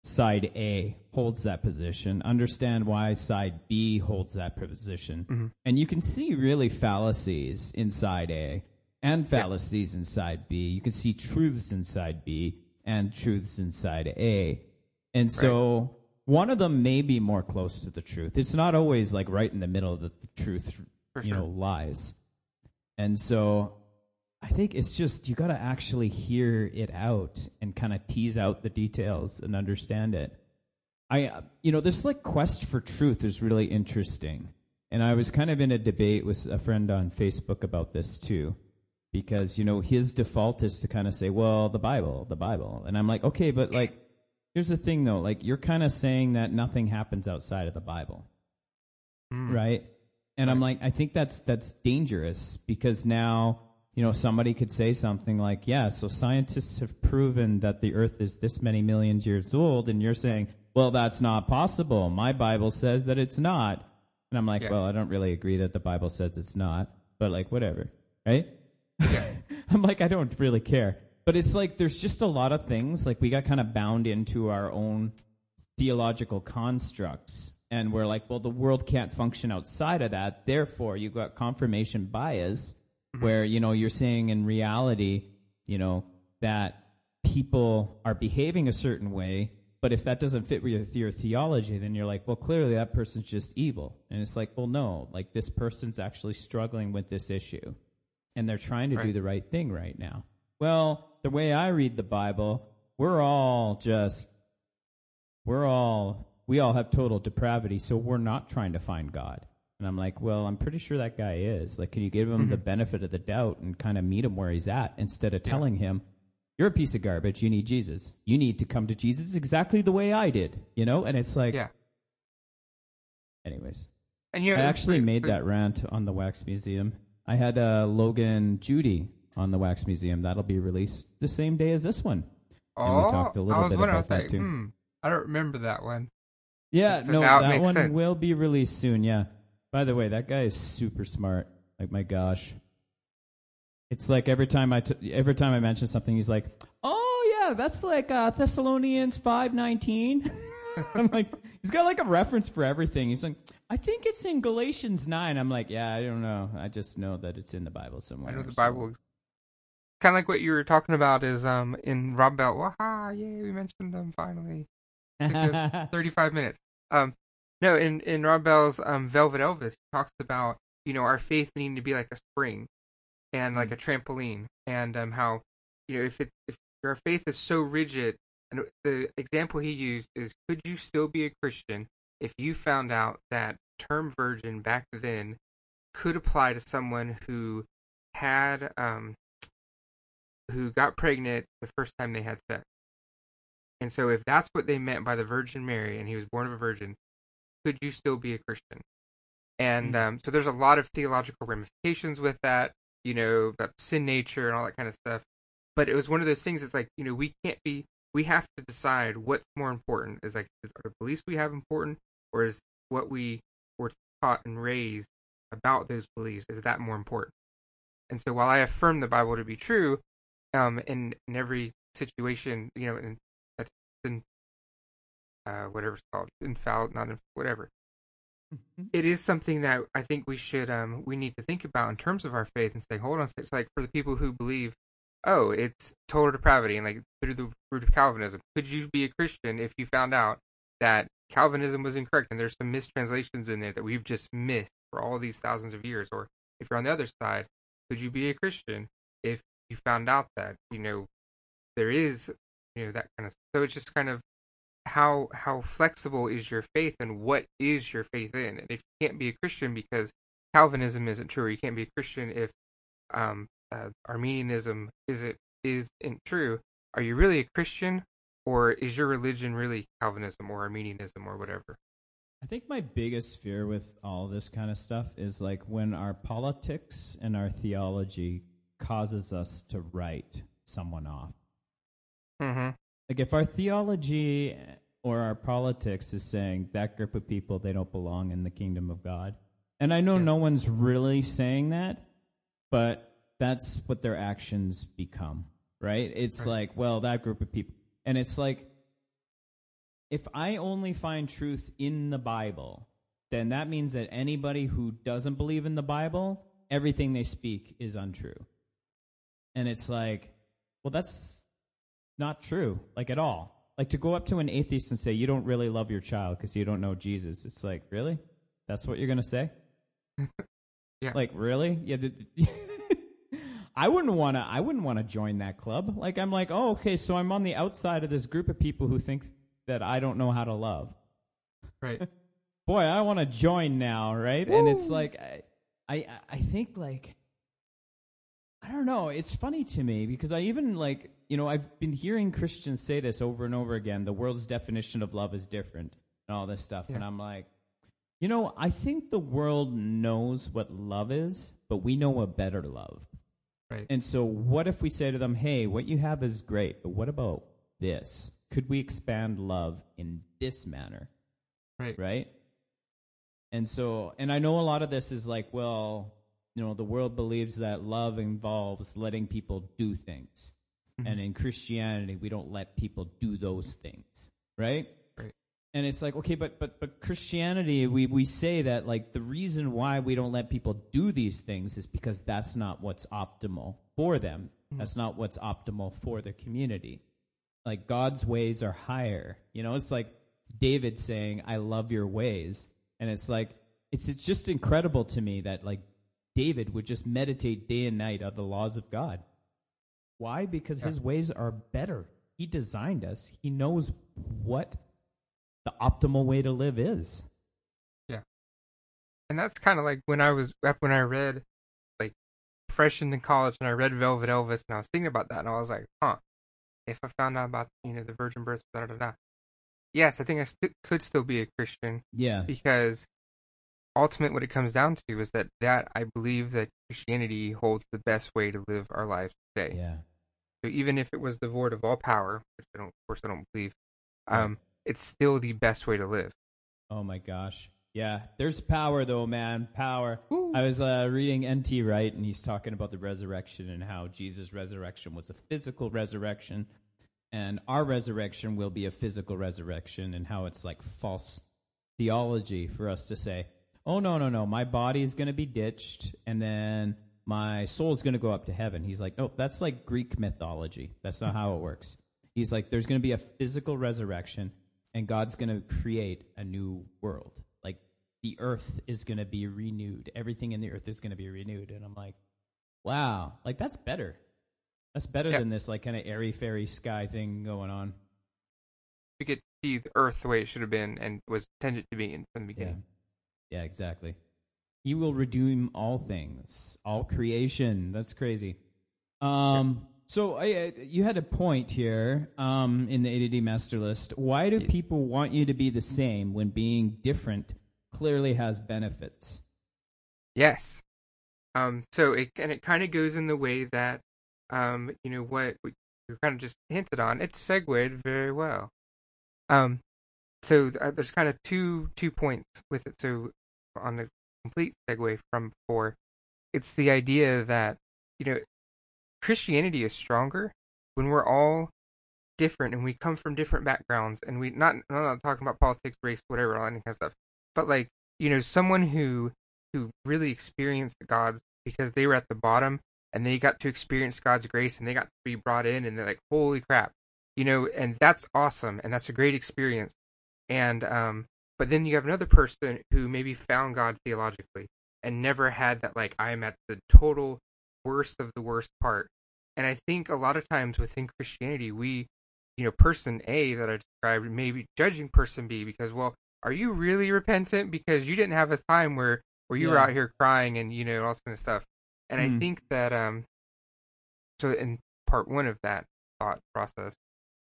side A holds that position, understand why side B holds that position. Mm-hmm. And you can see really fallacies in side A and fallacies in side B. You can see truths in side B and truths in side A. And so... Right. One of them may be more close to the truth. It's not always like right in the middle that the truth, lies. And so I think it's just, you got to actually hear it out and kind of tease out the details and understand it. This like quest for truth is really interesting. And I was kind of in a debate with a friend on Facebook about this too, because, you know, his default is to kind of say, well, the Bible. And I'm like, okay, but like, here's the thing, though. Like, you're kind of saying that nothing happens outside of the Bible, right? And I'm like, I think that's dangerous, because now, you know, somebody could say something like, yeah, so scientists have proven that the Earth is this many millions years old, and you're saying, well, that's not possible. My Bible says that it's not. And I'm like, well, I don't really agree that the Bible says it's not, but, like, whatever, right? I'm like, I don't really care. But it's like there's just a lot of things, like we got kind of bound into our own theological constructs, and we're like, well, the world can't function outside of that, therefore you've got confirmation bias, where, you know, you're saying in reality, you know, that people are behaving a certain way, but if that doesn't fit with your theology, then you're like, well, clearly that person's just evil. And it's like, well, no, like this person's actually struggling with this issue, and they're trying to do the right thing right now. Well, the way I read the Bible, we all have total depravity, so we're not trying to find God. And I'm like, well, I'm pretty sure that guy is. Like, can you give him the benefit of the doubt and kind of meet him where he's at, instead of telling him, you're a piece of garbage, you need Jesus. You need to come to Jesus exactly the way I did, you know? And it's like, anyways. And I actually made that rant on the Wax Museum. I had Logan Judy on the Wax Museum. That'll be released the same day as this one. Oh, and we talked a little bit about that, too. I don't remember that one. Yeah, so no, that one will be released soon, yeah. By the way, that guy is super smart. Like, my gosh. It's like every time I mention something, he's like, oh, yeah, that's like Thessalonians 5:19. I'm like, he's got like a reference for everything. He's like, I think it's in Galatians 9. I'm like, yeah, I don't know. I just know that it's in the Bible somewhere. I know the Bible. Kind of like what you were talking about is in Rob Bell. Waha, yay, we mentioned them finally. It took us 35 minutes. No, in Rob Bell's Velvet Elvis, he talks about, you know, our faith needing to be like a spring and like a trampoline, and how, you know, if your faith is so rigid, and the example he used is, could you still be a Christian if you found out that term virgin back then could apply to someone who had who got pregnant the first time they had sex? And so if that's what they meant by the Virgin Mary, and he was born of a virgin, could you still be a Christian? And so there's a lot of theological ramifications with that, you know, about sin nature and all that kind of stuff. But it was one of those things, it's like, you know, we have to decide what's more important. Is, like, are the beliefs we have important, or is what we were taught and raised about those beliefs is that more important. And so while I affirm the Bible to be true, in every situation, you know, whatever it's called, infallible, not whatever. Mm-hmm. It is something that I think we should, we need to think about in terms of our faith and say, hold on, it's like for the people who believe, oh, it's total depravity and like through the root of Calvinism. Could you be a Christian if you found out that Calvinism was incorrect and there's some mistranslations in there that we've just missed for all these thousands of years? Or if you're on the other side, could you be a Christian if you found out that, you know, there is, you know, that kind of stuff. So it's just kind of how flexible is your faith and what is your faith in? And if you can't be a Christian because Calvinism isn't true, or you can't be a Christian if Arminianism isn't true, are you really a Christian, or is your religion really Calvinism or Arminianism or whatever? I think my biggest fear with all this kind of stuff is like when our politics and our theology causes us to write someone off. Mm-hmm. Like if our theology or our politics is saying that group of people, they don't belong in the kingdom of God. And I know no one's really saying that, but that's what their actions become, right? It's like, well, that group of people. And it's like, if I only find truth in the Bible, then that means that anybody who doesn't believe in the Bible, everything they speak is untrue. And it's like, well, that's not true, like at all. Like to go up to an atheist and say, you don't really love your child because you don't know Jesus. It's like, really? That's what you're going to say? Yeah. Like, really? Yeah. I wouldn't want to join that club. Like, I'm like, oh, okay, so I'm on the outside of this group of people who think that I don't know how to love. Right. Boy, I want to join now, right? Woo! And it's like, I think like, I don't know. It's funny to me because I even like, you know, I've been hearing Christians say this over and over again. The world's definition of love is different and all this stuff. Yeah. And I'm like, you know, I think the world knows what love is, but we know a better love. Right. And so what if we say to them, hey, what you have is great, but what about this? Could we expand love in this manner? Right. Right? And so, and I know a lot of this is like, well, you know, the world believes that love involves letting people do things. Mm-hmm. And in Christianity, we don't let people do those things, right? Right. And it's like, okay, but Christianity, we say that, like, the reason why we don't let people do these things is because that's not what's optimal for them. Mm-hmm. That's not what's optimal for the community. Like, God's ways are higher. You know, it's like David saying, I love your ways. And it's like, it's just incredible to me that, like, David would just meditate day and night on the laws of God. Why? Because his ways are better. He designed us. He knows what the optimal way to live is. Yeah. And that's kind of like when I read, like, freshman in college, and I read Velvet Elvis, and I was thinking about that, and I was like, huh, if I found out about, you know, the virgin birth, da da da. Yes, I think I could still be a Christian. Yeah. Because ultimately, what it comes down to is that I believe that Christianity holds the best way to live our lives today. Yeah. So even if it was devoid of all power, which I don't believe, it's still the best way to live. Oh my gosh. Yeah. There's power though, man. Power. Ooh. I was reading NT Wright, and he's talking about the resurrection and how Jesus' resurrection was a physical resurrection, and our resurrection will be a physical resurrection, and how it's like false theology for us to say, oh, no, my body is going to be ditched, and then my soul is going to go up to heaven. He's like, no, that's like Greek mythology. That's not how it works. He's like, there's going to be a physical resurrection, and God's going to create a new world. Like, the earth is going to be renewed. Everything in the earth is going to be renewed. And I'm like, wow, like, that's better. That's better than this, like, kind of airy-fairy sky thing going on. We get to see the earth the way it should have been and was intended to be from the beginning. Yeah. Yeah, exactly. He will redeem all things, all creation. That's crazy. So you had a point here in the ADD Master List. Why do people want you to be the same when being different clearly has benefits? Yes. So it kind of goes in the way that, you know, what you kind of just hinted on. It's segued very well. So there's kind of two points with it. So on the complete segue from before, it's the idea that, you know, Christianity is stronger when we're all different and we come from different backgrounds, and we I'm not talking about politics, race, whatever, all that kind of stuff, but like, you know, someone who really experienced God's, because they were at the bottom and they got to experience God's grace and they got to be brought in and they're like, holy crap, you know, and that's awesome and that's a great experience. And but then you have another person who maybe found God theologically and never had that, like, I'm at the total worst of the worst part. And I think a lot of times within Christianity, we, you know, person A that I described may be judging person B because, well, are you really repentant? Because you didn't have a time where you were out here crying and, you know, all this kind of stuff. And I think that, so in part one of that thought process,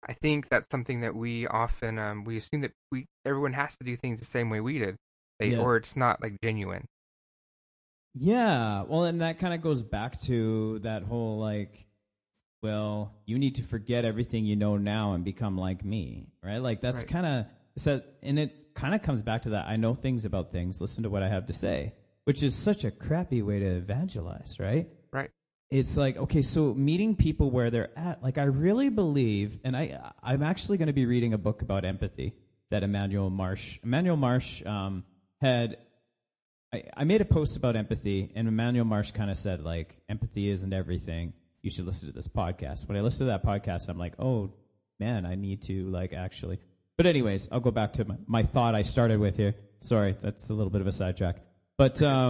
I think that's something that we often, we assume that everyone has to do things the same way we did, or it's not, like, genuine. Yeah, well, and that kind of goes back to that whole, like, well, you need to forget everything you know now and become like me, right? Like, that's kind of, so, and it kind of comes back to that, I know things about things, listen to what I have to say, which is such a crappy way to evangelize, right? Right. It's like, okay, so meeting people where they're at, like, I really believe, and I'm actually going to be reading a book about empathy that Emmanuel Marsh had. I made a post about empathy, and Emmanuel Marsh kind of said, like, empathy isn't everything. You should listen to this podcast. When I listen to that podcast, I'm like, oh, man, I need to, like, actually. But anyways, I'll go back to my thought I started with here. Sorry, that's a little bit of a sidetrack. But ADD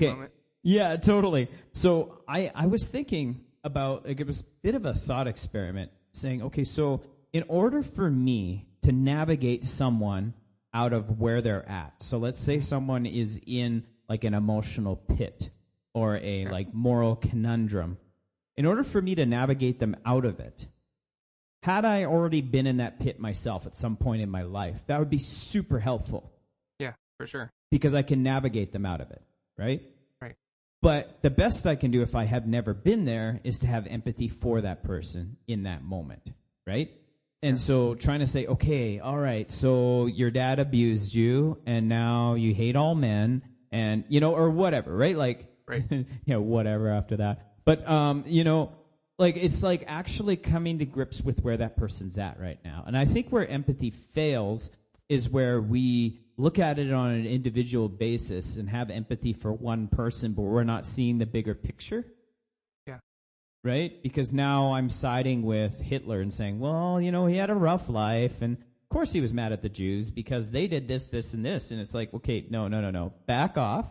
moment. Yeah, totally. So I was thinking about, like, it was a bit of a thought experiment, saying, okay, so in order for me to navigate someone out of where they're at. So let's say someone is in, like, an emotional pit or a, like, moral conundrum. In order for me to navigate them out of it, had I already been in that pit myself at some point in my life, that would be super helpful. Yeah, for sure. Because I can navigate them out of it, right? Right. But the best I can do if I have never been there is to have empathy for that person in that moment, right? And so trying to say, okay, all right, so your dad abused you, and now you hate all men, and, you know, or whatever, right? Like, yeah, whatever after that. But, you know, like, it's like actually coming to grips with where that person's at right now. And I think where empathy fails is where we look at it on an individual basis and have empathy for one person, but we're not seeing the bigger picture. Right? Because now I'm siding with Hitler and saying, well, you know, he had a rough life, and of course he was mad at the Jews because they did this, this, and this. And it's like, okay, no. Back off.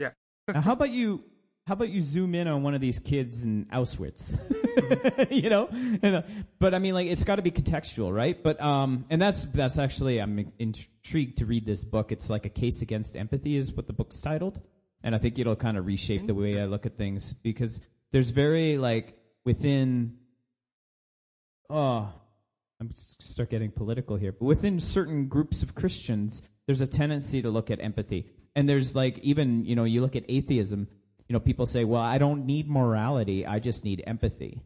Yeah. Now, how about you zoom in on one of these kids in Auschwitz? You know? But I mean, like, it's got to be contextual, right? But, and that's actually, I'm intrigued to read this book. It's like A Case Against Empathy is what the book's titled. And I think it'll kind of reshape the way I look at things, because there's very, like, within, I'm just start getting political here, but within certain groups of Christians, there's a tendency to look at empathy. And there's, like, even, you know, you look at atheism, you know, people say, well, I don't need morality, I just need empathy,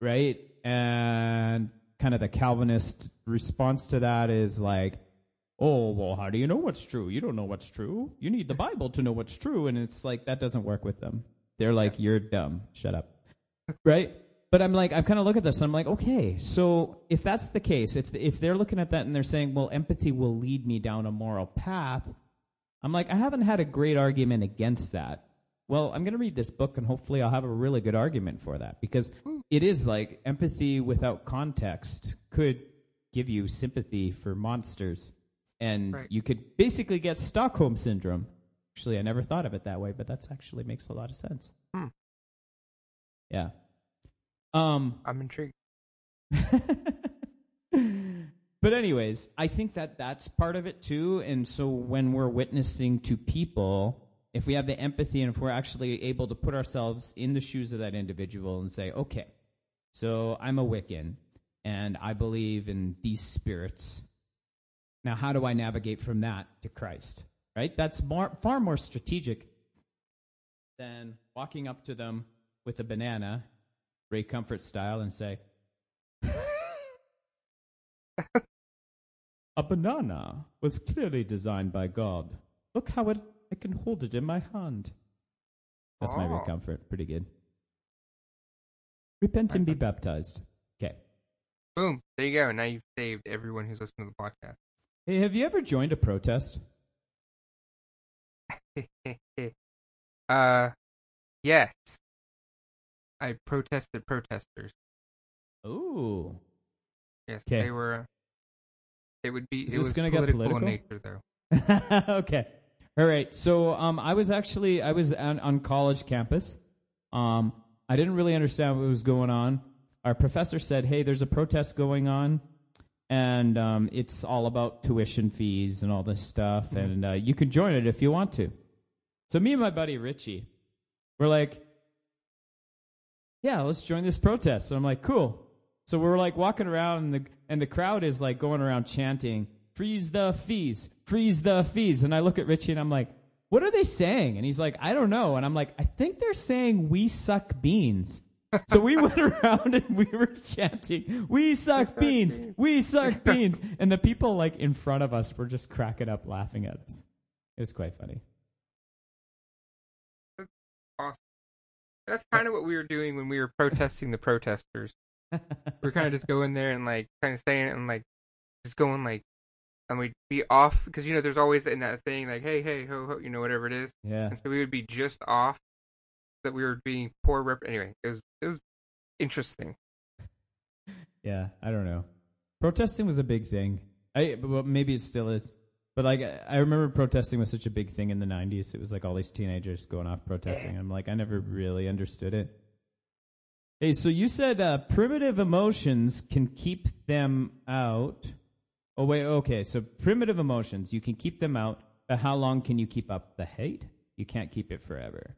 right? And kind of the Calvinist response to that is, like, oh, well, how do you know what's true? You don't know what's true. You need the Bible to know what's true. And it's like, that doesn't work with them. They're like, you're dumb. Shut up. Right? But I'm like, I kind of look at this and I'm like, okay, so if that's the case, if they're looking at that and they're saying, well, empathy will lead me down a moral path, I'm like, I haven't had a great argument against that. Well, I'm going to read this book and hopefully I'll have a really good argument for that, because it is like empathy without context could give you sympathy for monsters, and you could basically get Stockholm syndrome. Actually, I never thought of it that way, but that actually makes a lot of sense. Yeah. I'm intrigued. But anyways, I think that that's part of it too. And so when we're witnessing to people, if we have the empathy and if we're actually able to put ourselves in the shoes of that individual and say, okay, so I'm a Wiccan and I believe in these spirits. Now, how do I navigate from that to Christ? Right? That's far more strategic than walking up to them with a banana, Ray Comfort style, and say, a banana was clearly designed by God. Look how I can hold it in my hand. That's my recomfort. Pretty good. Repent and be baptized. Okay. Boom. There you go. Now you've saved everyone who's listening to the podcast. Hey, have you ever joined a protest? Yes. I protested protesters. Ooh. Yes, they were... It would be... It was political in nature, though. Okay. All right. So I was on college campus. I didn't really understand what was going on. Our professor said, hey, there's a protest going on, and it's all about tuition fees and all this stuff, mm-hmm. and you can join it if you want to. So me and my buddy Richie were like, yeah, let's join this protest. And I'm like, cool. So we're like walking around, and the crowd is like going around chanting, freeze the fees, freeze the fees. And I look at Richie and I'm like, what are they saying? And he's like, I don't know. And I'm like, I think they're saying we suck beans. So we went around and we were chanting, we suck beans, we suck beans. And the people like in front of us were just cracking up laughing at us. It was quite funny. That's awesome. That's kind of what we were doing when we were protesting the protesters. We're kind of just going there and like kind of saying it and like just going like, and we'd be off because you know there's always in that thing like hey ho ho, you know, whatever it is. Yeah. And so we would be just off that we were being poor anyway. It was interesting. Yeah, I don't know. Protesting was a big thing. Well, maybe it still is. But like I remember protesting was such a big thing in the 90s. It was like all these teenagers going off protesting. I'm like, I never really understood it. Hey, so you said primitive emotions can keep them out. Oh, wait, okay. So primitive emotions, you can keep them out, but how long can you keep up the hate? You can't keep it forever.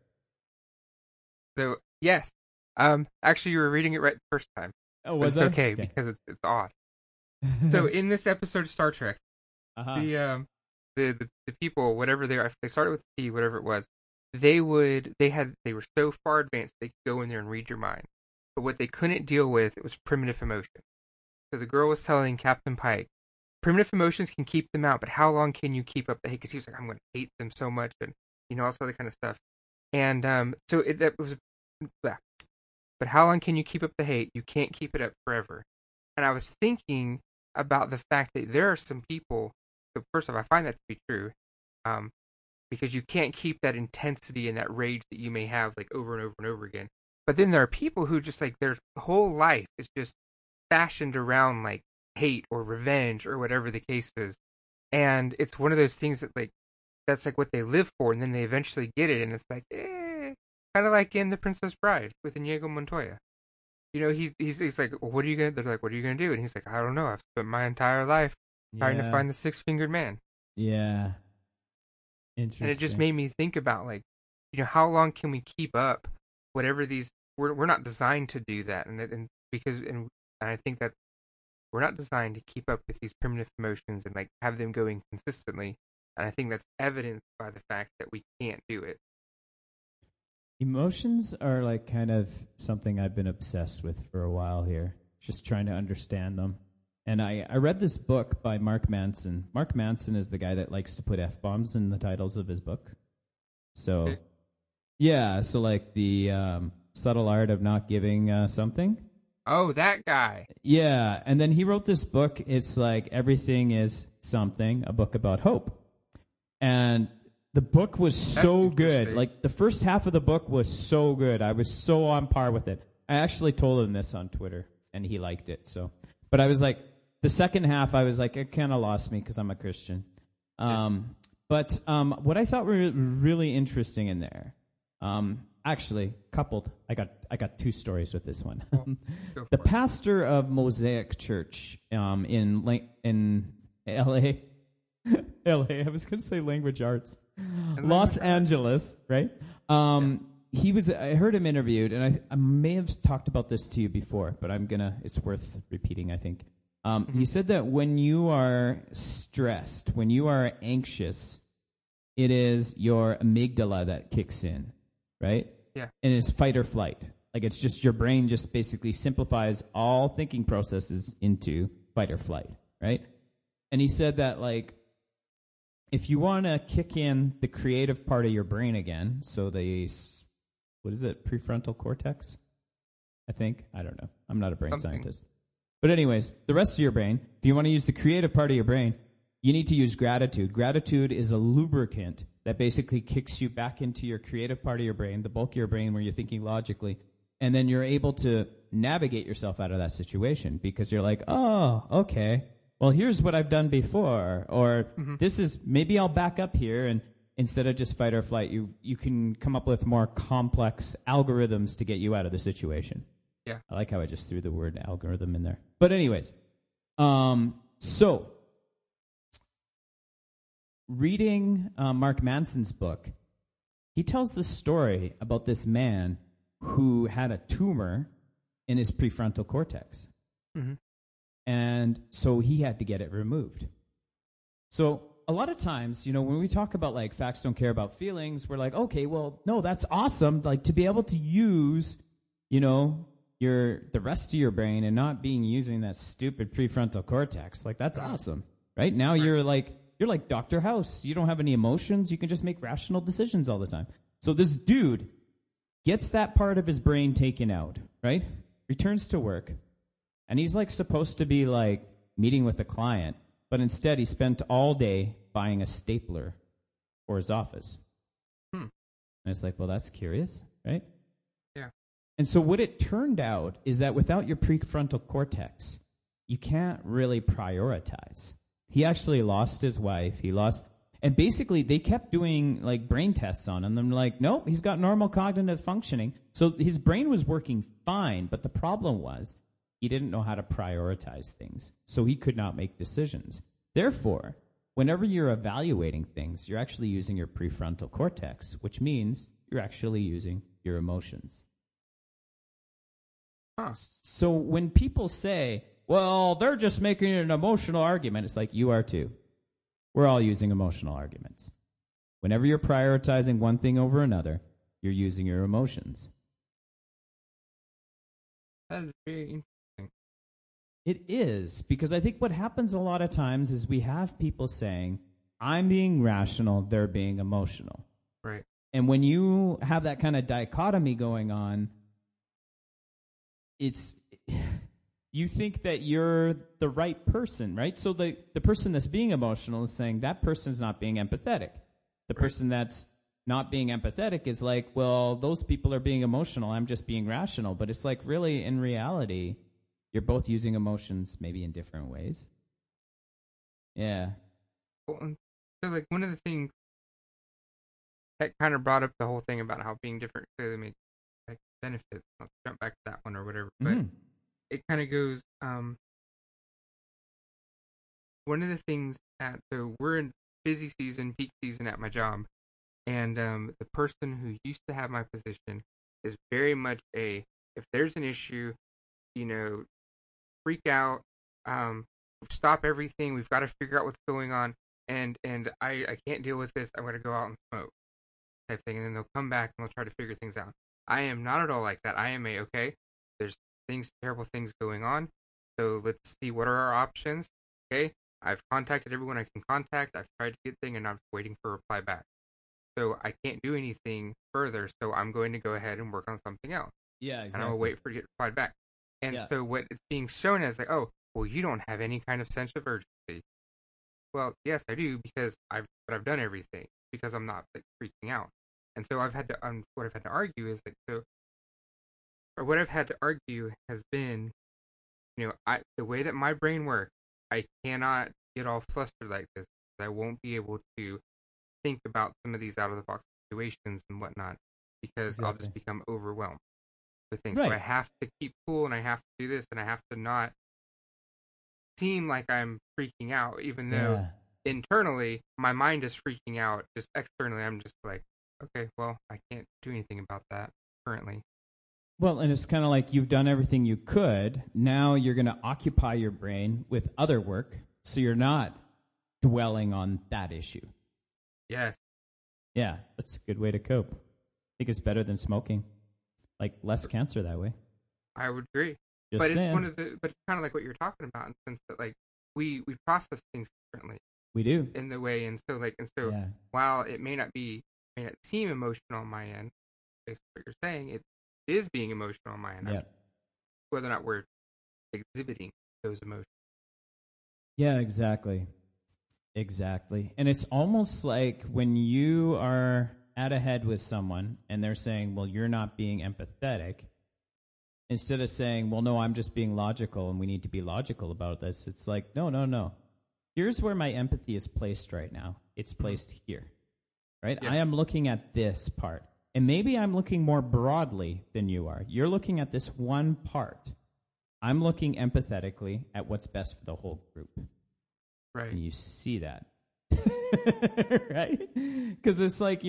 So, yes. Actually, you were reading it right the first time. Oh, was I? It's okay, because it's odd. So in this episode of Star Trek, the people, whatever they are, they started with T, whatever it was, they were so far advanced they could go in there and read your mind. But what they couldn't deal with, it was primitive emotion. So the girl was telling Captain Pike, primitive emotions can keep them out, but how long can you keep up the hate? Because he was like, I'm going to hate them so much, and you know, all this other kind of stuff. And but how long can you keep up the hate? You can't keep it up forever. And I was thinking about the fact that there are some people. So first of all, I find that to be true, because you can't keep that intensity and that rage that you may have like over and over and over again. But then there are people who just like their whole life is just fashioned around like hate or revenge or whatever the case is, and it's one of those things that like that's like what they live for, and then they eventually get it, and it's like kind of like in The Princess Bride with Inigo Montoya. You know, he's like, well, what are you gonna? They're like, what are you gonna do? And he's like, I don't know. I've spent my entire life trying to find the 6-fingered man. Yeah, interesting. And it just made me think about like, you know, how long can we keep up whatever these? We're not designed to do that, and I think that. We're not designed to keep up with these primitive emotions and like have them going consistently. And I think that's evidenced by the fact that we can't do it. Emotions are like kind of something I've been obsessed with for a while here, just trying to understand them. And I read this book by Mark Manson. Mark Manson is the guy that likes to put F-bombs in the titles of his book. So, okay. Yeah, so like the subtle art of not giving something. Oh, that guy. Yeah, and then he wrote this book. It's like Everything Is Something, a book about hope. And the book was so good. Like, the first half of the book was so good. I was so on par with it. I actually told him this on Twitter, and he liked it. So, but I was like, the second half, I was like, it kind of lost me because I'm a Christian. But what I thought were really interesting in there... Actually, coupled, I got two stories with this one. The pastor of Mosaic Church in L.A. L.A. I was going to say language arts, Los Angeles, right? I heard him interviewed, and I may have talked about this to you before, but it's worth repeating, I think. Mm-hmm. He said that when you are stressed, when you are anxious, it is your amygdala that kicks in. Right? Yeah. And it's fight or flight. Like it's just your brain just basically simplifies all thinking processes into fight or flight, right? And he said that like If you want to kick in the creative part of your brain again, so the, what is it, prefrontal cortex? I think. I don't know. I'm not a brain scientist. But anyways, the rest of your brain, if you want to use the creative part of your brain, you need to use gratitude. Gratitude is a lubricant that basically kicks you back into your creative part of your brain, the bulk of your brain where you're thinking logically, and then you're able to navigate yourself out of that situation because you're like, oh, okay, well, here's what I've done before, or this is, maybe I'll back up here, and instead of just fight or flight, you can come up with more complex algorithms to get you out of the situation. Yeah. I like how I just threw the word algorithm in there. But anyways, so reading Mark Manson's book, he tells the story about this man who had a tumor in his prefrontal cortex. Mm-hmm. And so he had to get it removed. So a lot of times, you know, when we talk about like facts don't care about feelings, we're like, okay, well, no, that's awesome. Like to be able to use, you know, the rest of your brain and not being using that stupid prefrontal cortex. Like that's awesome. Right now you're like Dr. House. You don't have any emotions. You can just make rational decisions all the time. So this dude gets that part of his brain taken out, right? Returns to work. And he's like supposed to be like meeting with a client, but instead he spent all day buying a stapler for his office. And it's like, well, that's curious, right? Yeah. And so what it turned out is that without your prefrontal cortex, you can't really prioritize. He actually lost his wife. And basically they kept doing like brain tests on him. They're like, nope, he's got normal cognitive functioning. So his brain was working fine, but the problem was, he didn't know how to prioritize things, so he could not make decisions. Therefore, whenever you're evaluating things, you're actually using your prefrontal cortex, which means you're actually using your emotions. Huh. So when people say, well, they're just making an emotional argument, it's like, you are too. We're all using emotional arguments. Whenever you're prioritizing one thing over another, you're using your emotions. That is very interesting. It is, because I think what happens a lot of times is we have people saying, I'm being rational, they're being emotional. Right. And when you have that kind of dichotomy going on, it's you think that you're the right person, right? So the person that's being emotional is saying that person's not being empathetic. The person that's not being empathetic is like, well, those people are being emotional, I'm just being rational. But it's like, really, in reality, you're both using emotions maybe in different ways. Yeah. So, like, one of the things that kind of brought up the whole thing about how being different clearly makes like benefits. Let's jump back to that one or whatever. But it kind of goes, one of the things that, so we're in busy season, peak season at my job, and the person who used to have my position is very much a, if there's an issue, you know, freak out, stop everything, we've got to figure out what's going on, and I can't deal with this, I'm going to go out and smoke type thing, and then they'll come back and they'll try to figure things out. I am not at all like that. I am a, okay, there's terrible things going on, so let's see what are our options. Okay, I've contacted everyone I can contact, I've tried to get thing, and I'm waiting for a reply back, so I can't do anything further, so I'm going to go ahead and work on something else. Yeah, exactly. And I'll wait for it to get replied back. And so what is being shown is like, oh, well, you don't have any kind of sense of urgency. Well, yes, I do, because I've done everything, because I'm not like freaking out. And so what I've had to argue has been, you know, the way that my brain works, I cannot get all flustered like this. I won't be able to think about some of these out of the box situations and whatnot, because I'll just become overwhelmed. Things. Right. So I have to keep cool, and I have to do this, and I have to not seem like I'm freaking out, even though internally my mind is freaking out. Just externally, I'm just like, okay, well, I can't do anything about that currently. Well, and it's kind of like you've done everything you could. Now you're going to occupy your brain with other work, so you're not dwelling on that issue. Yes. Yeah, that's a good way to cope. I think it's better than smoking. Like, less cancer that way. I would agree. Just saying. But it's kind of like what you're talking about, in the sense that, like, we process things differently. We do. In the way. And so yeah. While it may not seem emotional on my end, based on what you're saying, it is being emotional on my end. Yeah. Whether or not we're exhibiting those emotions. Yeah, exactly. And it's almost like when you are at a head with someone and they're saying, well, you're not being empathetic, instead of saying, well, no, I'm just being logical and we need to be logical about this. It's like, no. Here's where my empathy is placed right now. It's placed here, right? Yeah. I am looking at this part. And maybe I'm looking more broadly than you are. You're looking at this one part. I'm looking empathetically at what's best for the whole group. Right. And you see that. Right? Because it's like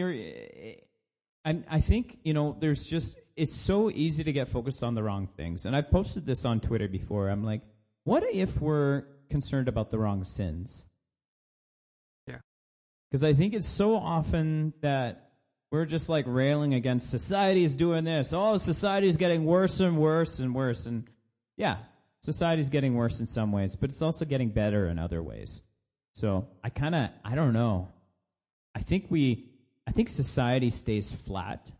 I think there's just, it's so easy to get focused on the wrong things. And I've posted this on Twitter before. I'm like, what if we're concerned about the wrong sins? Yeah. Because I think it's so often that we're just like railing against society's doing this. Oh, society's getting worse and worse and worse. And yeah, society's getting worse in some ways, but it's also getting better in other ways. So I don't know. I think society stays flat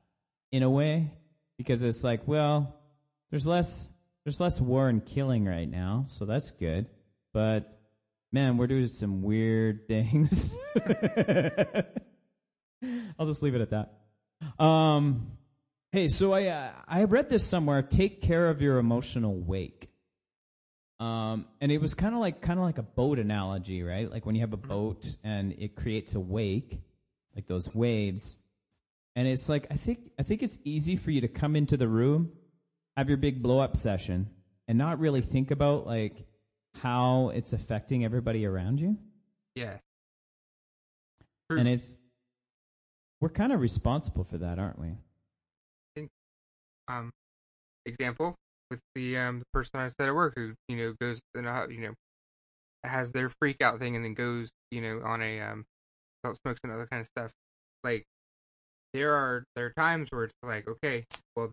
in a way because it's like, well, there's less war and killing right now. So that's good. But man, we're doing some weird things. I'll just leave it at that. Hey, so I read this somewhere. Take care of your emotional wake. And it was kind of like a boat analogy, right? Like when you have a boat and it creates a wake, like those waves. And it's like I think it's easy for you to come into the room, have your big blow up session, and not really think about like how it's affecting everybody around you. Yeah. True. And we're kind of responsible for that, aren't we? I think, example with the person I said at work who goes and has their freak out thing and then goes on a smokes and other kind of stuff. Like there are times where it's like, okay, well,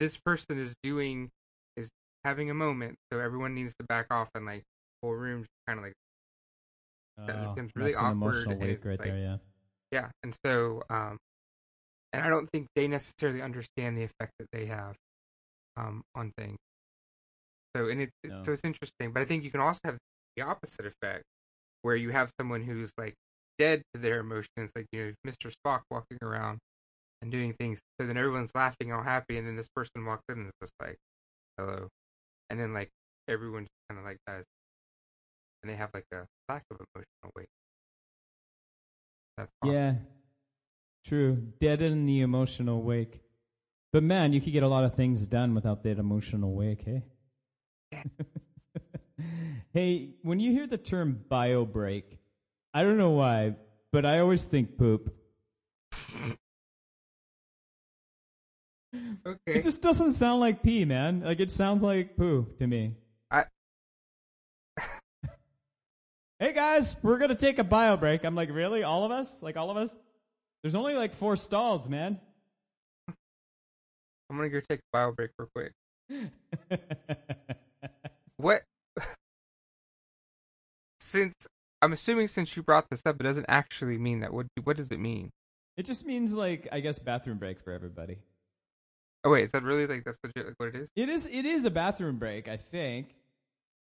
this person is having a moment, so everyone needs to back off and like whole room kind of like that becomes really awkward. An emotional wake right there, yeah. Yeah, and so, and I don't think they necessarily understand the effect that they have on things. So, So it's interesting, but I think you can also have the opposite effect, where you have someone who's like dead to their emotions, like Mr. Spock walking around and doing things. So then everyone's laughing, all happy, and then this person walks in and is just like, "Hello," and then like everyone just kind of like dies, and they have like a lack of emotional weight. That's awesome. Yeah, true. Dead in the emotional wake. But man, you could get a lot of things done without that emotional wake, hey? Yeah. Hey, when you hear the term bio break, I don't know why, but I always think poop. Okay. It just doesn't sound like pee, man. Like, it sounds like poo to me. Hey guys, we're gonna take a bio break. I'm like, really? All of us? Like all of us? There's only like 4 stalls, man. I'm gonna go take a bio break real quick. What? Since you brought this up, it doesn't actually mean that. What does it mean? It just means like, I guess, bathroom break for everybody. Oh wait, is that really like that's legit like what it is? It is a bathroom break, I think.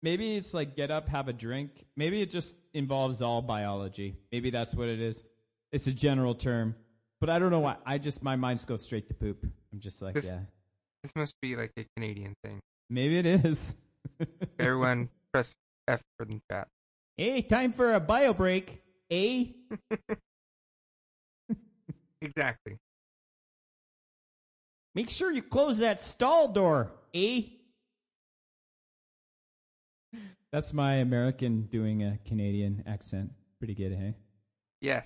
Maybe it's like get up, have a drink. Maybe it just involves all biology. Maybe that's what it is. It's a general term. But I don't know why. My mind goes straight to poop. I'm just like, yeah. This must be like a Canadian thing. Maybe it is. Everyone press F for the chat. Hey, time for a bio break, eh? Exactly. Make sure you close that stall door, eh? That's my American doing a Canadian accent. Pretty good, hey? Yes.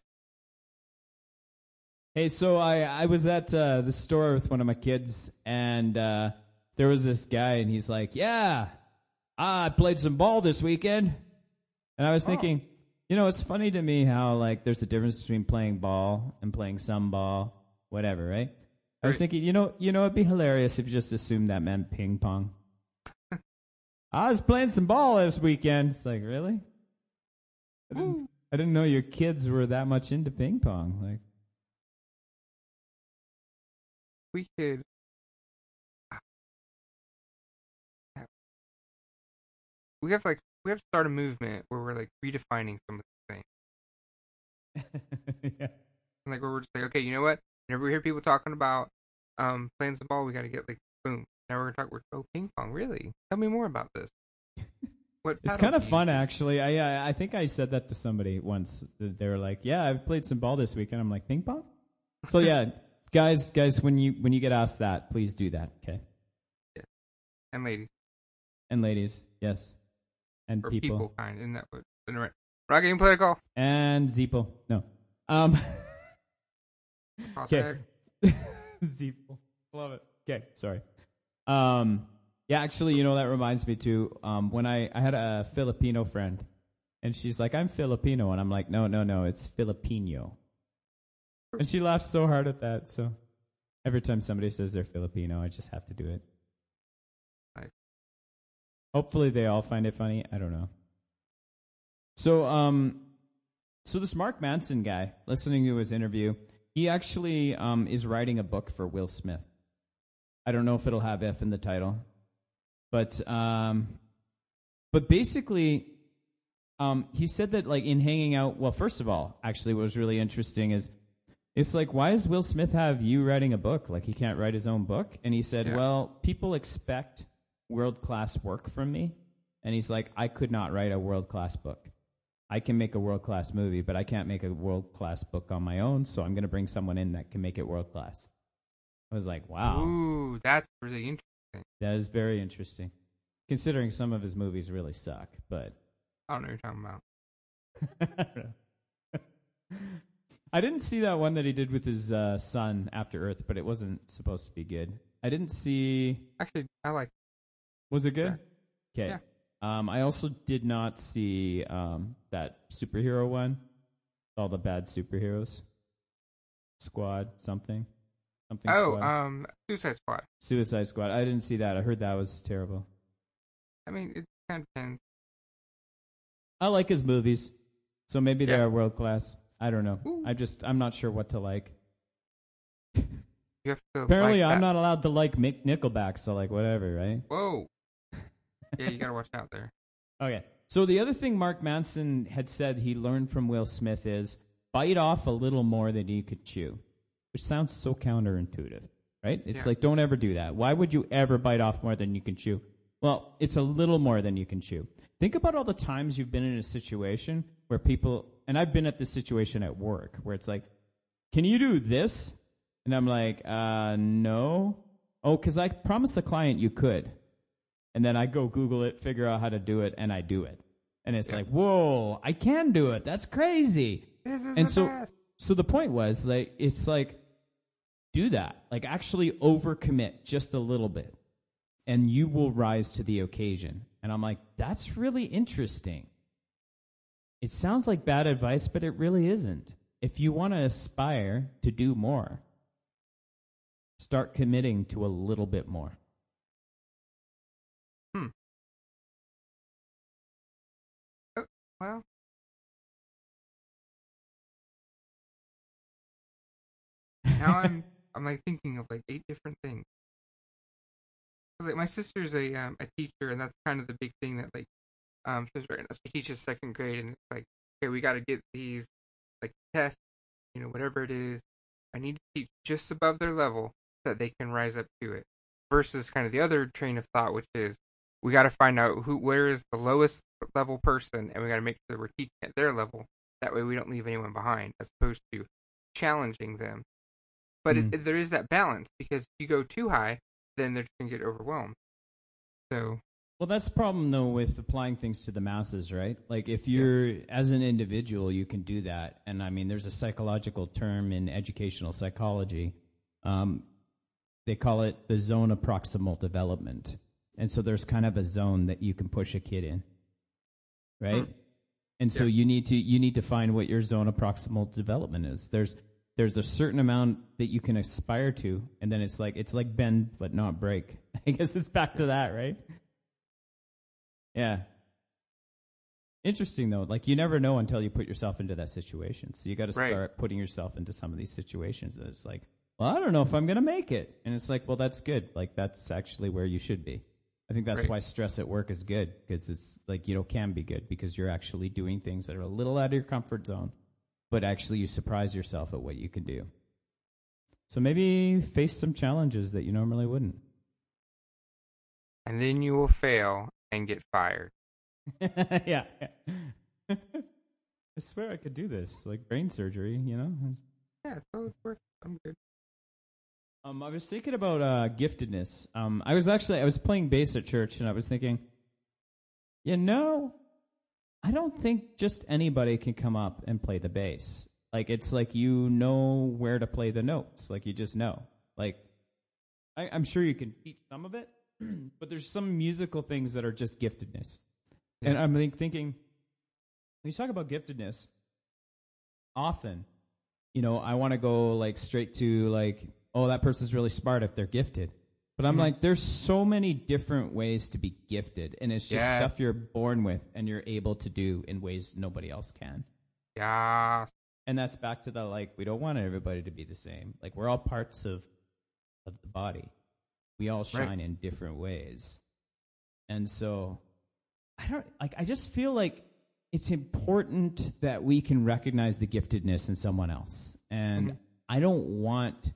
Hey, so I was at the store with one of my kids, and there was this guy, and he's like, yeah, I played some ball this weekend. And I was thinking, it's funny to me how, like, there's a difference between playing ball and playing some ball, whatever, right? I was thinking, it'd be hilarious if you just assumed that meant ping pong. I was playing some ball this weekend. It's like, really? I didn't know your kids were that much into ping pong. Like, we could. We have to start a movement where we're like redefining some of the things. Yeah. Like where we're just like, okay, you know what? Whenever we hear people talking about playing some ball, we got to get like, boom. Now we're gonna talk. Oh, ping pong, really? Tell me more about this. It's kind of fun, actually. I think I said that to somebody once. They were like, "Yeah, I've played some ball this week," and I'm like, "Ping pong." So yeah, guys, when you get asked that, please do that, okay? Yeah. And ladies. And ladies, yes. And or people kind in that would. Right. Rock getting political. And Zeeple, no. Okay. Zeeple, love it. Okay, sorry. Yeah, actually, you know, that reminds me too. When I had a Filipino friend, and she's like, "I'm Filipino," and I'm like, No, it's Filipino. And she laughs so hard at that. So every time somebody says they're Filipino, I just have to do it. Nice. Hopefully, they all find it funny. I don't know. So this Mark Manson guy, listening to his interview, he actually is writing a book for Will Smith. I don't know if it'll have F in the title. But basically, he said that like in hanging out. Well, first of all, actually, what was really interesting is it's like, why does Will Smith have you writing a book? Like he can't write his own book. And he said, well, people expect world-class work from me. And he's like, I could not write a world-class book. I can make a world-class movie, but I can't make a world-class book on my own. So I'm going to bring someone in that can make it world-class. I was like, wow. Ooh, that's really interesting. That is very interesting, considering some of his movies really suck. But I don't know what you're talking about. I didn't see that one that he did with his son After Earth, but it wasn't supposed to be good. I didn't see. Actually, I like. Was it good? Okay. Yeah. I also did not see that superhero one. All the bad superheroes. Squad something. Squad. Suicide Squad. Suicide Squad. I didn't see that. I heard that was terrible. I mean, it kind of depends. I like his movies, so maybe they are world class. I don't know. Ooh. I'm not sure what to like. Apparently, I'm not allowed to like Nickelback, so like whatever, right? Whoa. Yeah, you gotta watch out there. Okay. So the other thing Mark Manson had said he learned from Will Smith is bite off a little more than you could chew. Which sounds so counterintuitive, right? It's like, don't ever do that. Why would you ever bite off more than you can chew? Well, it's a little more than you can chew. Think about all the times you've been in a situation where people, and I've been at this situation at work, where it's like, can you do this? And I'm like, no. Oh, because I promised the client you could. And then I go Google it, figure out how to do it, and I do it. And it's like, whoa, I can do it. That's crazy. This is So the point was, like, it's like, do that. Like, actually overcommit just a little bit, and you will rise to the occasion. And I'm like, that's really interesting. It sounds like bad advice, but it really isn't. If you want to aspire to do more, start committing to a little bit more. Oh, well. Now I'm like thinking of like 8 different things. Cause like my sister's a teacher, and that's kind of the big thing that like she's right now. She teaches 2nd grade, and it's like, okay, we got to get these like tests, you know, whatever it is. I need to teach just above their level so that they can rise up to it. Versus kind of the other train of thought, which is we got to find out where is the lowest level person, and we got to make sure that we're teaching at their level. That way, we don't leave anyone behind, as opposed to challenging them. But there is that balance, because if you go too high, then they're just going to get overwhelmed. So, well, that's the problem, though, with applying things to the masses, right? Like, if you're, as an individual, you can do that. And, I mean, there's a psychological term in educational psychology. They call it the zone of proximal development. And so there's kind of a zone that you can push a kid in, right? And so you need to find what your zone of proximal development is. There's a certain amount that you can aspire to, and then it's like bend but not break. I guess it's back to that, right? Yeah. Interesting, though. Like, you never know until you put yourself into that situation. So you got to start putting yourself into some of these situations that it's like, well, I don't know if I'm going to make it. And it's like, well, that's good. Like, that's actually where you should be. I think that's why stress at work is good, because it's like, you know, can be good because you're actually doing things that are a little out of your comfort zone, but actually you surprise yourself at what you can do. So maybe face some challenges that you normally wouldn't. And then you will fail and get fired. Yeah. I swear I could do this, like brain surgery, you know? Yeah, so it's worth it. I'm good. I was thinking about giftedness. I was playing bass at church, and I was thinking, you know, I don't think just anybody can come up and play the bass. Like, it's like you know where to play the notes. Like, you just know. Like, I'm sure you can teach some of it, but there's some musical things that are just giftedness. Yeah. And I'm thinking, when you talk about giftedness, often, you know, I want to go, like, straight to, like, oh, that person's really smart if they're gifted. But I'm like, there's so many different ways to be gifted, and it's just stuff you're born with and you're able to do in ways nobody else can. Yeah. And that's back to the, like, we don't want everybody to be the same. Like, we're all parts of the body. We all shine in different ways. And so I just feel like it's important that we can recognize the giftedness in someone else. And I don't want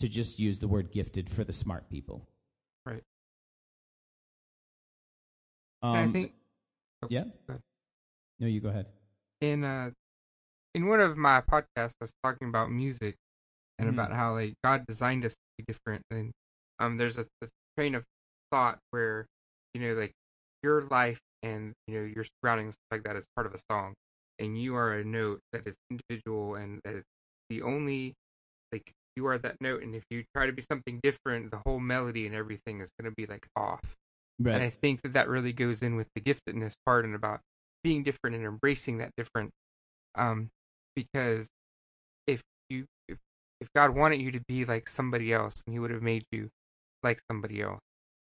to just use the word gifted for the smart people. Right. I think... Oh, yeah? No, you go ahead. In one of my podcasts, I was talking about music and about how, like, God designed us to be different. And there's a train of thought where, you know, like, your life and, you know, your surroundings like that is part of a song. And you are a note that is individual and that is the only, like, you are that note, and if you try to be something different, the whole melody and everything is going to be like off. Right. And I think that really goes in with the giftedness part and about being different and embracing that different. Because if God wanted you to be like somebody else, and He would have made you like somebody else,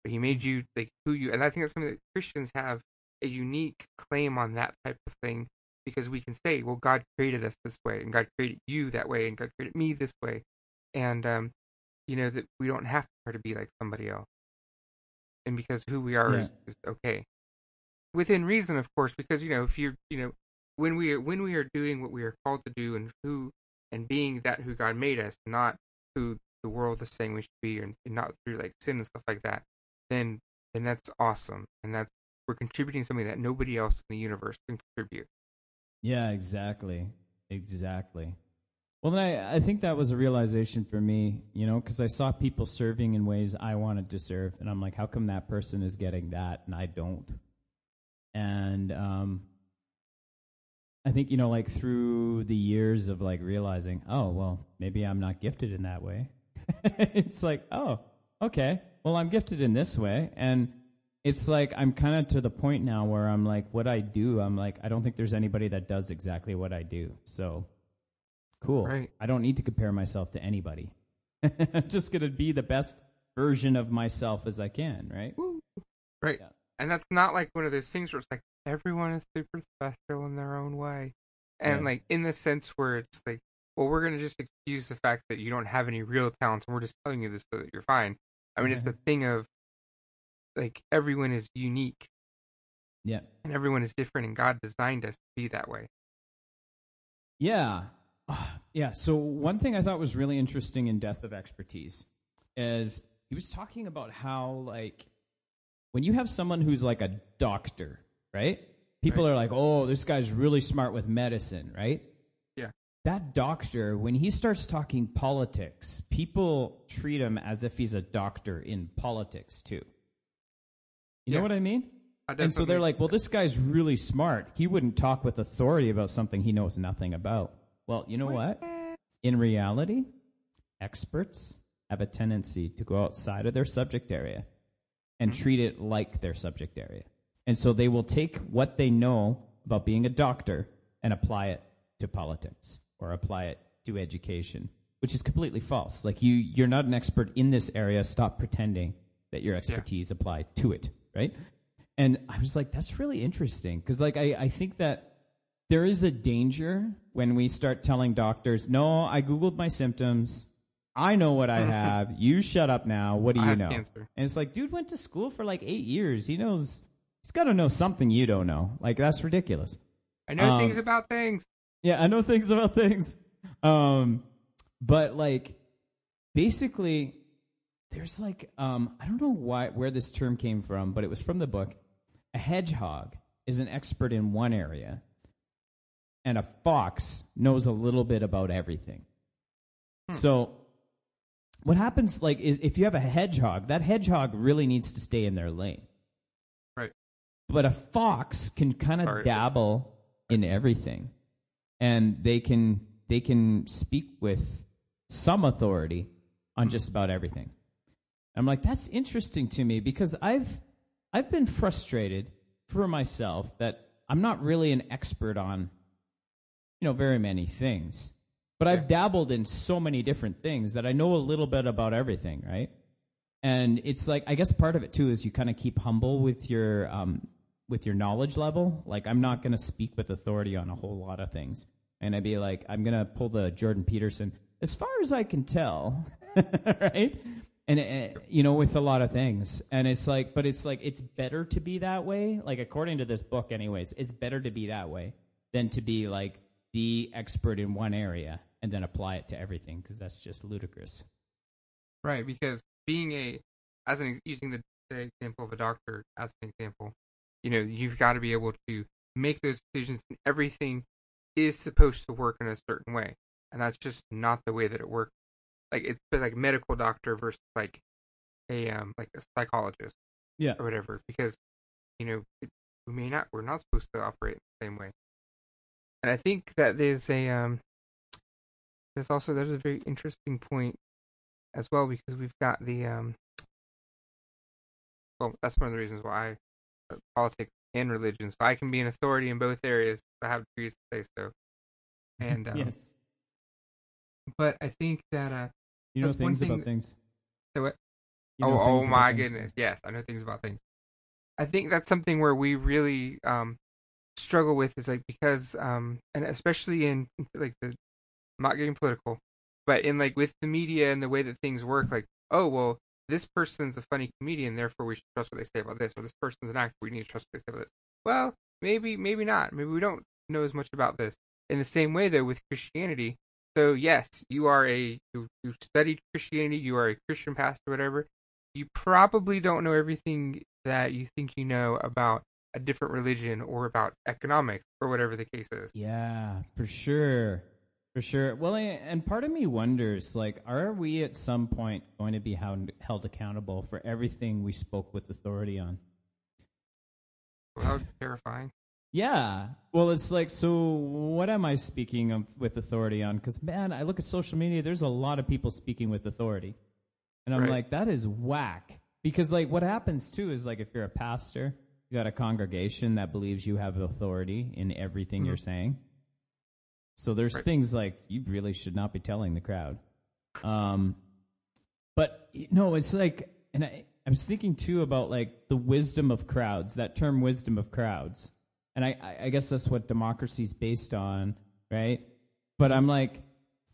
but He made you like who you. And I think that's something that Christians have a unique claim on that type of thing, because we can say, well, God created us this way, and God created you that way, and God created me this way. And, you know, that we don't have to try to be like somebody else. And because who we are is okay. Within reason, of course, because, you know, if you're, you know, when we are doing what we are called to do and being that who God made us, not who the world is saying we should be, and not through like sin and stuff like that, then that's awesome. And that's, we're contributing something that nobody else in the universe can contribute. Yeah, exactly. Exactly. Well, then I think that was a realization for me, you know, because I saw people serving in ways I wanted to serve, and I'm like, how come that person is getting that and I don't? And I think, you know, like through the years of like realizing, oh, well, maybe I'm not gifted in that way. It's like, oh, okay, well, I'm gifted in this way. And it's like I'm kind of to the point now where I'm like, what I do, I'm like, I don't think there's anybody that does exactly what I do. So... cool. Right. I don't need to compare myself to anybody. I'm just going to be the best version of myself as I can, right? Right. Yeah. And that's not like one of those things where it's like everyone is super special in their own way. And like in the sense where it's like, well, we're going to just excuse the fact that you don't have any real talents, and we're just telling you this so that you're fine. I mean, it's the thing of like everyone is unique. Yeah. And everyone is different, and God designed us to be that way. Yeah. Yeah, so one thing I thought was really interesting in Death of Expertise is he was talking about how, like, when you have someone who's like a doctor, right? People are like, oh, this guy's really smart with medicine, right? Yeah. That doctor, when he starts talking politics, people treat him as if he's a doctor in politics, too. You know what I mean? And so they're like, well, this guy's really smart. He wouldn't talk with authority about something he knows nothing about. Well, you know what? In reality, experts have a tendency to go outside of their subject area and treat it like their subject area. And so they will take what they know about being a doctor and apply it to politics or apply it to education, which is completely false. Like, you're not an expert in this area. Stop pretending that your expertise applied to it, right? And I was like, that's really interesting. Because like I think that there is a danger when we start telling doctors, no, I Googled my symptoms. I know what I have. You shut up now. What do you know? Cancer. And it's like, dude went to school for like 8 years. He knows. He's got to know something you don't know. Like, that's ridiculous. I know things about things. Yeah, I know things about things. But like, basically, there's like, I don't know where this term came from, but it was from the book. A hedgehog is an expert in one area, and a fox knows a little bit about everything. So what happens, like, is if you have a hedgehog, that hedgehog really needs to stay in their lane. Right. But a fox can kind of dabble in everything, and they can speak with some authority on just about everything. I'm like, that's interesting to me, because I've been frustrated for myself that I'm not really an expert on, you know, very many things. But I've dabbled in so many different things that I know a little bit about everything, right? And it's like, I guess part of it too is you kind of keep humble with your knowledge level. Like, I'm not going to speak with authority on a whole lot of things. And I'd be like, I'm going to pull the Jordan Peterson, as far as I can tell, right? And, you know, with a lot of things. And it's like, but it's like, it's better to be that way. Like, according to this book anyways, it's better to be that way than to be like, the expert in one area and then apply it to everything, because that's just ludicrous. Right, because being using the example of a doctor as an example, you know, you've got to be able to make those decisions, and everything is supposed to work in a certain way, and that's just not the way that it works. Like, it's like medical doctor versus like a psychologist, yeah, or whatever, because, you know, we're not supposed to operate the same way. And I think that there's there's a very interesting point as well, because we've got the that's one of the reasons why I politics and religion, so I can be an authority in both areas. I have degrees to say so. And yes, but I think that you know things about things. Oh my goodness! Yes, I know things about things. I think that's something where we really struggle with, is like, because and especially in like the, not getting political, but in like with the media and the way that things work, like, oh well, this person's a funny comedian, therefore we should trust what they say about this, or this person's an actor, we need to trust what they say about this. Well, maybe not, maybe we don't know as much about this. In the same way though with Christianity, so yes, you studied Christianity, you are a Christian pastor, whatever, you probably don't know everything that you think you know about a different religion or about economics or whatever the case is. Yeah, for sure. For sure. Well, and part of me wonders, like, are we at some point going to be held accountable for everything we spoke with authority on? Well, that would be terrifying. Yeah. Well, it's like, so what am I speaking with authority on? Because, man, I look at social media, there's a lot of people speaking with authority. And I'm like, that is whack. Because, like, what happens, too, is, like, if you're a pastor, you got a congregation that believes you have authority in everything you're saying. So there's things like you really should not be telling the crowd. But no, it's like, and I was thinking too about like the wisdom of crowds, that term wisdom of crowds. And I guess that's what democracy is based on, right? But I'm like,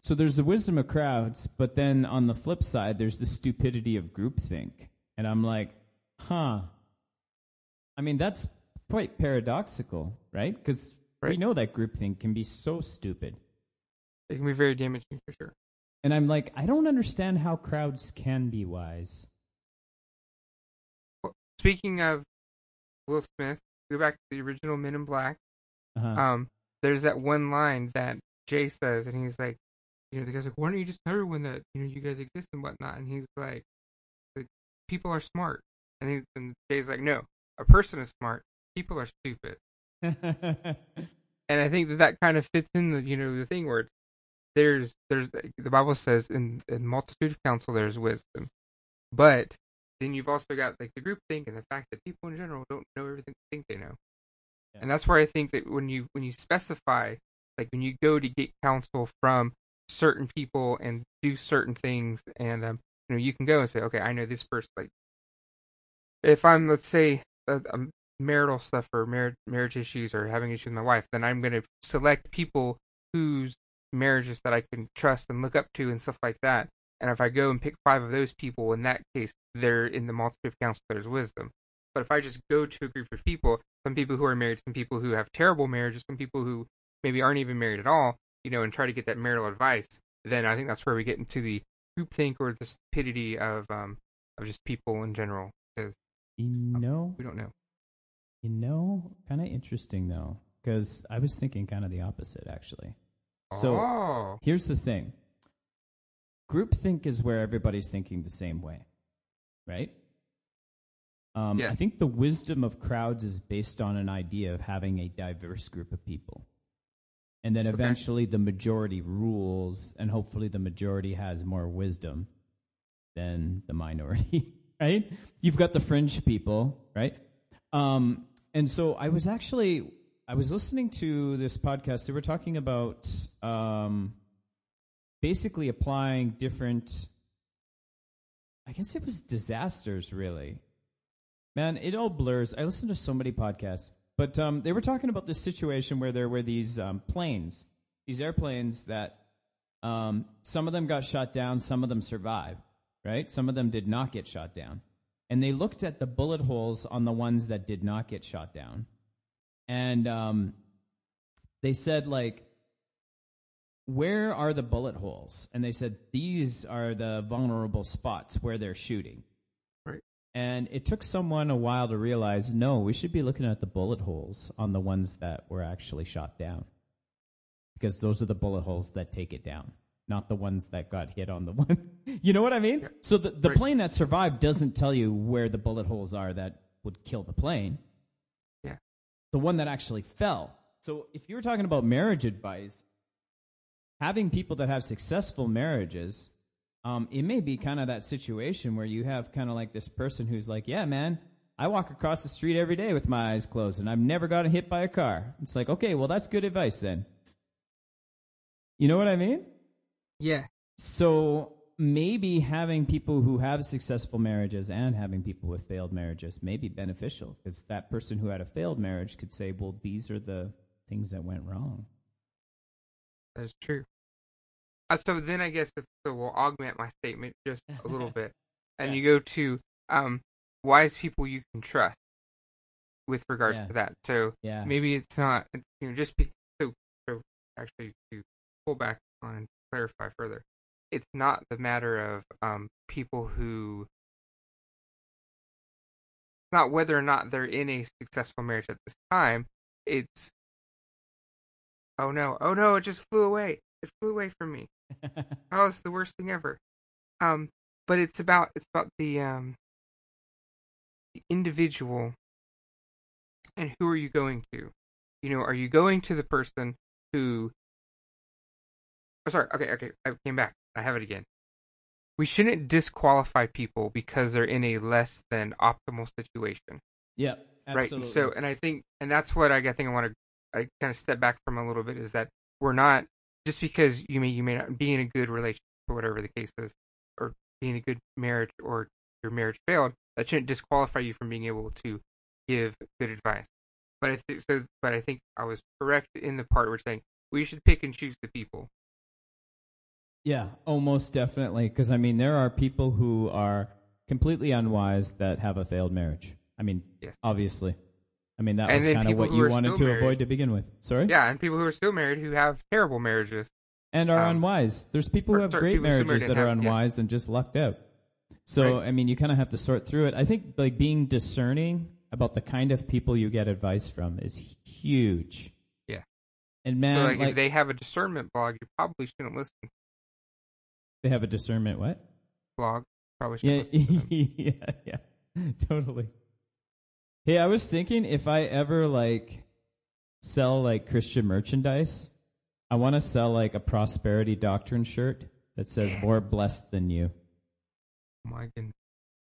so there's the wisdom of crowds, but then on the flip side, there's the stupidity of groupthink. And I'm like, huh. I mean, that's quite paradoxical, right? Because we know that groupthink can be so stupid. It can be very damaging, for sure. And I'm like, I don't understand how crowds can be wise. Well, speaking of Will Smith, go back to the original Men in Black. Uh-huh. There's that one line that Jay says, and he's like, you know, the guy's like, why don't you just tell everyone that, you know, you guys exist and whatnot? And he's like, people are smart. And Jay's like, no. A person is smart. People are stupid. And I think that kind of fits in the, you know, the thing where there's the Bible says in multitude of counsel there's wisdom, but then you've also got like the group think and the fact that people in general don't know everything they think they know, and that's where I think that when you specify, like when you go to get counsel from certain people and do certain things, and you know, you can go and say, okay, I know this person. Like if I'm, let's say. I'm marital stuff or marriage issues or having issues in my life, then I'm going to select people whose marriages that I can trust and look up to and stuff like that. And if I go and pick 5 of those people, in that case, they're in the multitude of counsel, there's wisdom. But if I just go to a group of people, some people who are married, some people who have terrible marriages, some people who maybe aren't even married at all, you know, and try to get that marital advice, then I think that's where we get into the groupthink or the stupidity of just people in general. Because, we don't know. Kind of interesting, though, because I was thinking kind of the opposite, actually. So here's the thing. Groupthink is where everybody's thinking the same way, right? I think the wisdom of crowds is based on an idea of having a diverse group of people. And then eventually the majority rules, and hopefully the majority has more wisdom than the minority, right? You've got the fringe people, right? And so I was listening to this podcast. They were talking about basically applying different, I guess it was disasters, really. Man, it all blurs. I listen to so many podcasts. But they were talking about this situation where there were these planes, these airplanes that some of them got shot down, some of them survived, right? Some of them did not get shot down. And they looked at the bullet holes on the ones that did not get shot down. And they said, like, where are the bullet holes? And they said, these are the vulnerable spots where they're shooting. And it took someone a while to realize, no, we should be looking at the bullet holes on the ones that were actually shot down. Because those are the bullet holes that take it down, not the ones that got hit on the one. You know what I mean? Yeah. So the plane that survived doesn't tell you where the bullet holes are that would kill the plane. Yeah. The one that actually fell. So if you were talking about marriage advice, having people that have successful marriages... it may be kind of that situation where you have kind of like this person who's like, yeah, man, I walk across the street every day with my eyes closed and I've never gotten hit by a car. It's like, okay, well, that's good advice then. You know what I mean? Yeah. So maybe having people who have successful marriages and having people with failed marriages may be beneficial, because that person who had a failed marriage could say, well, these are the things that went wrong. That's true. So then I guess we'll augment my statement just a little bit. And you go to wise people you can trust with regards to that. So maybe it's not, so actually to pull back on and clarify further, it's not the matter of people who, it's not whether or not they're in a successful marriage at this time. It's, oh no, it just flew away. It flew away from me. Oh, it's the worst thing ever. But it's about the individual and who are you going to? You know, are you going to the person who... Oh, sorry. Okay. I came back. I have it again. We shouldn't disqualify people because they're in a less than optimal situation. Yeah, absolutely. Right? And that's what I think I want to kind of step back from a little bit, is that we're not... Just because you may not be in a good relationship or whatever the case is, or be in a good marriage, or your marriage failed, that shouldn't disqualify you from being able to give good advice. But I think I was correct in the part where saying we should pick and choose the people. Yeah, most definitely. Because there are people who are completely unwise that have a failed marriage. Yes. Obviously. That was kind of what you wanted to avoid to begin with. Sorry? Yeah, and people who are still married who have terrible marriages. And are unwise. There's people who have great marriages that are unwise and just lucked out. So, you kind of have to sort through it. I think like being discerning about the kind of people you get advice from is huge. Yeah. And man, so, if they have a discernment blog, you probably shouldn't listen. They have a discernment what? Blog. Probably shouldn't listen to them. Yeah, totally. Hey, I was thinking if I ever sell Christian merchandise, I want to sell a prosperity doctrine shirt that says more blessed than you. My goodness.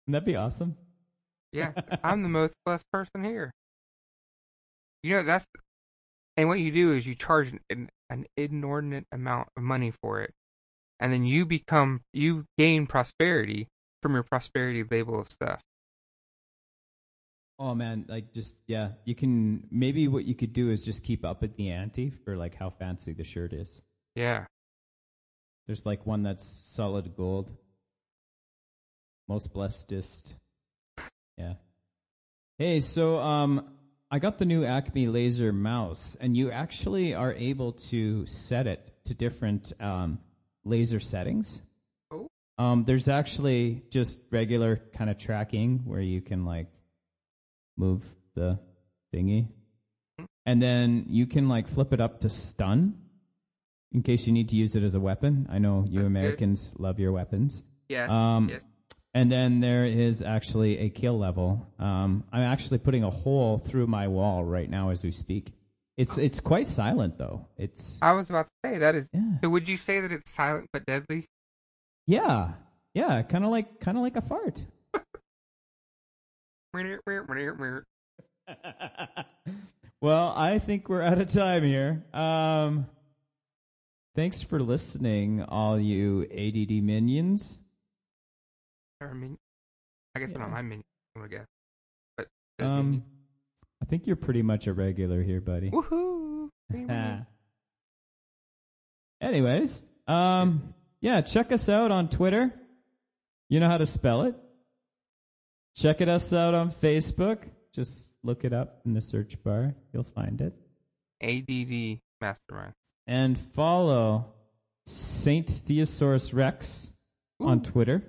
Wouldn't that be awesome? Yeah, I'm the most blessed person here. And what you do is you charge an inordinate amount of money for it, and then you gain prosperity from your prosperity label of stuff. Oh man, like just, yeah, you can, maybe what you could do is just keep up at the ante for like how fancy the shirt is. Yeah. There's like one that's solid gold. Most blessedest. Yeah. Hey, so I got the new Acme laser mouse, and you actually are able to set it to different laser settings. Oh. There's actually just regular kind of tracking where you can like move the thingy, and then you can like flip it up to stun in case you need to use it as a weapon. I know you Americans love your weapons. Yes. Yes. And then there is actually a kill level. I'm actually putting a hole through my wall right now as we speak. It's quite silent though. It's. I was about to say that is. Yeah. So would you say that it's silent but deadly? Yeah, yeah, kind of like a fart. Well, I think we're out of time here. Thanks for listening, all you ADD minions. I guess they're not my minions, I guess. But I think you're pretty much a regular here, buddy. Woohoo! Anyways, yeah, check us out on Twitter. You know how to spell it. Check us out on Facebook. Just look it up in the search bar. You'll find it. ADD Mastermind. And follow Saint Theosaurus Rex on Twitter.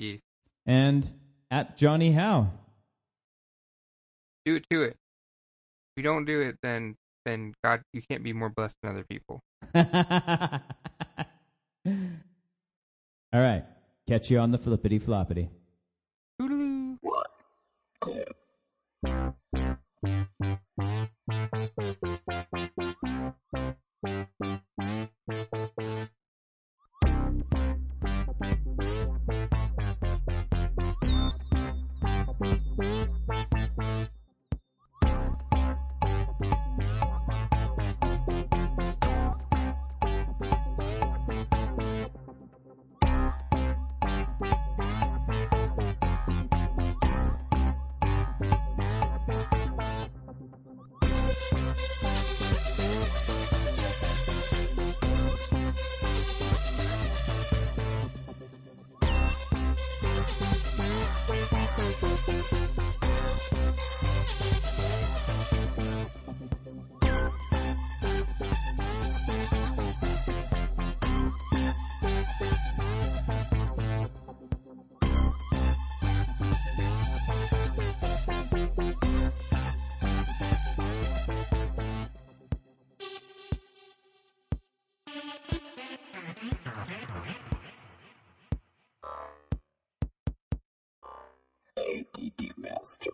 Yes. And at Johnny Howe. Do it to it. If you don't do it, then God, you can't be more blessed than other people. All right. Catch you on the flippity floppity. Toodaloo. 1, 2. ADD Master.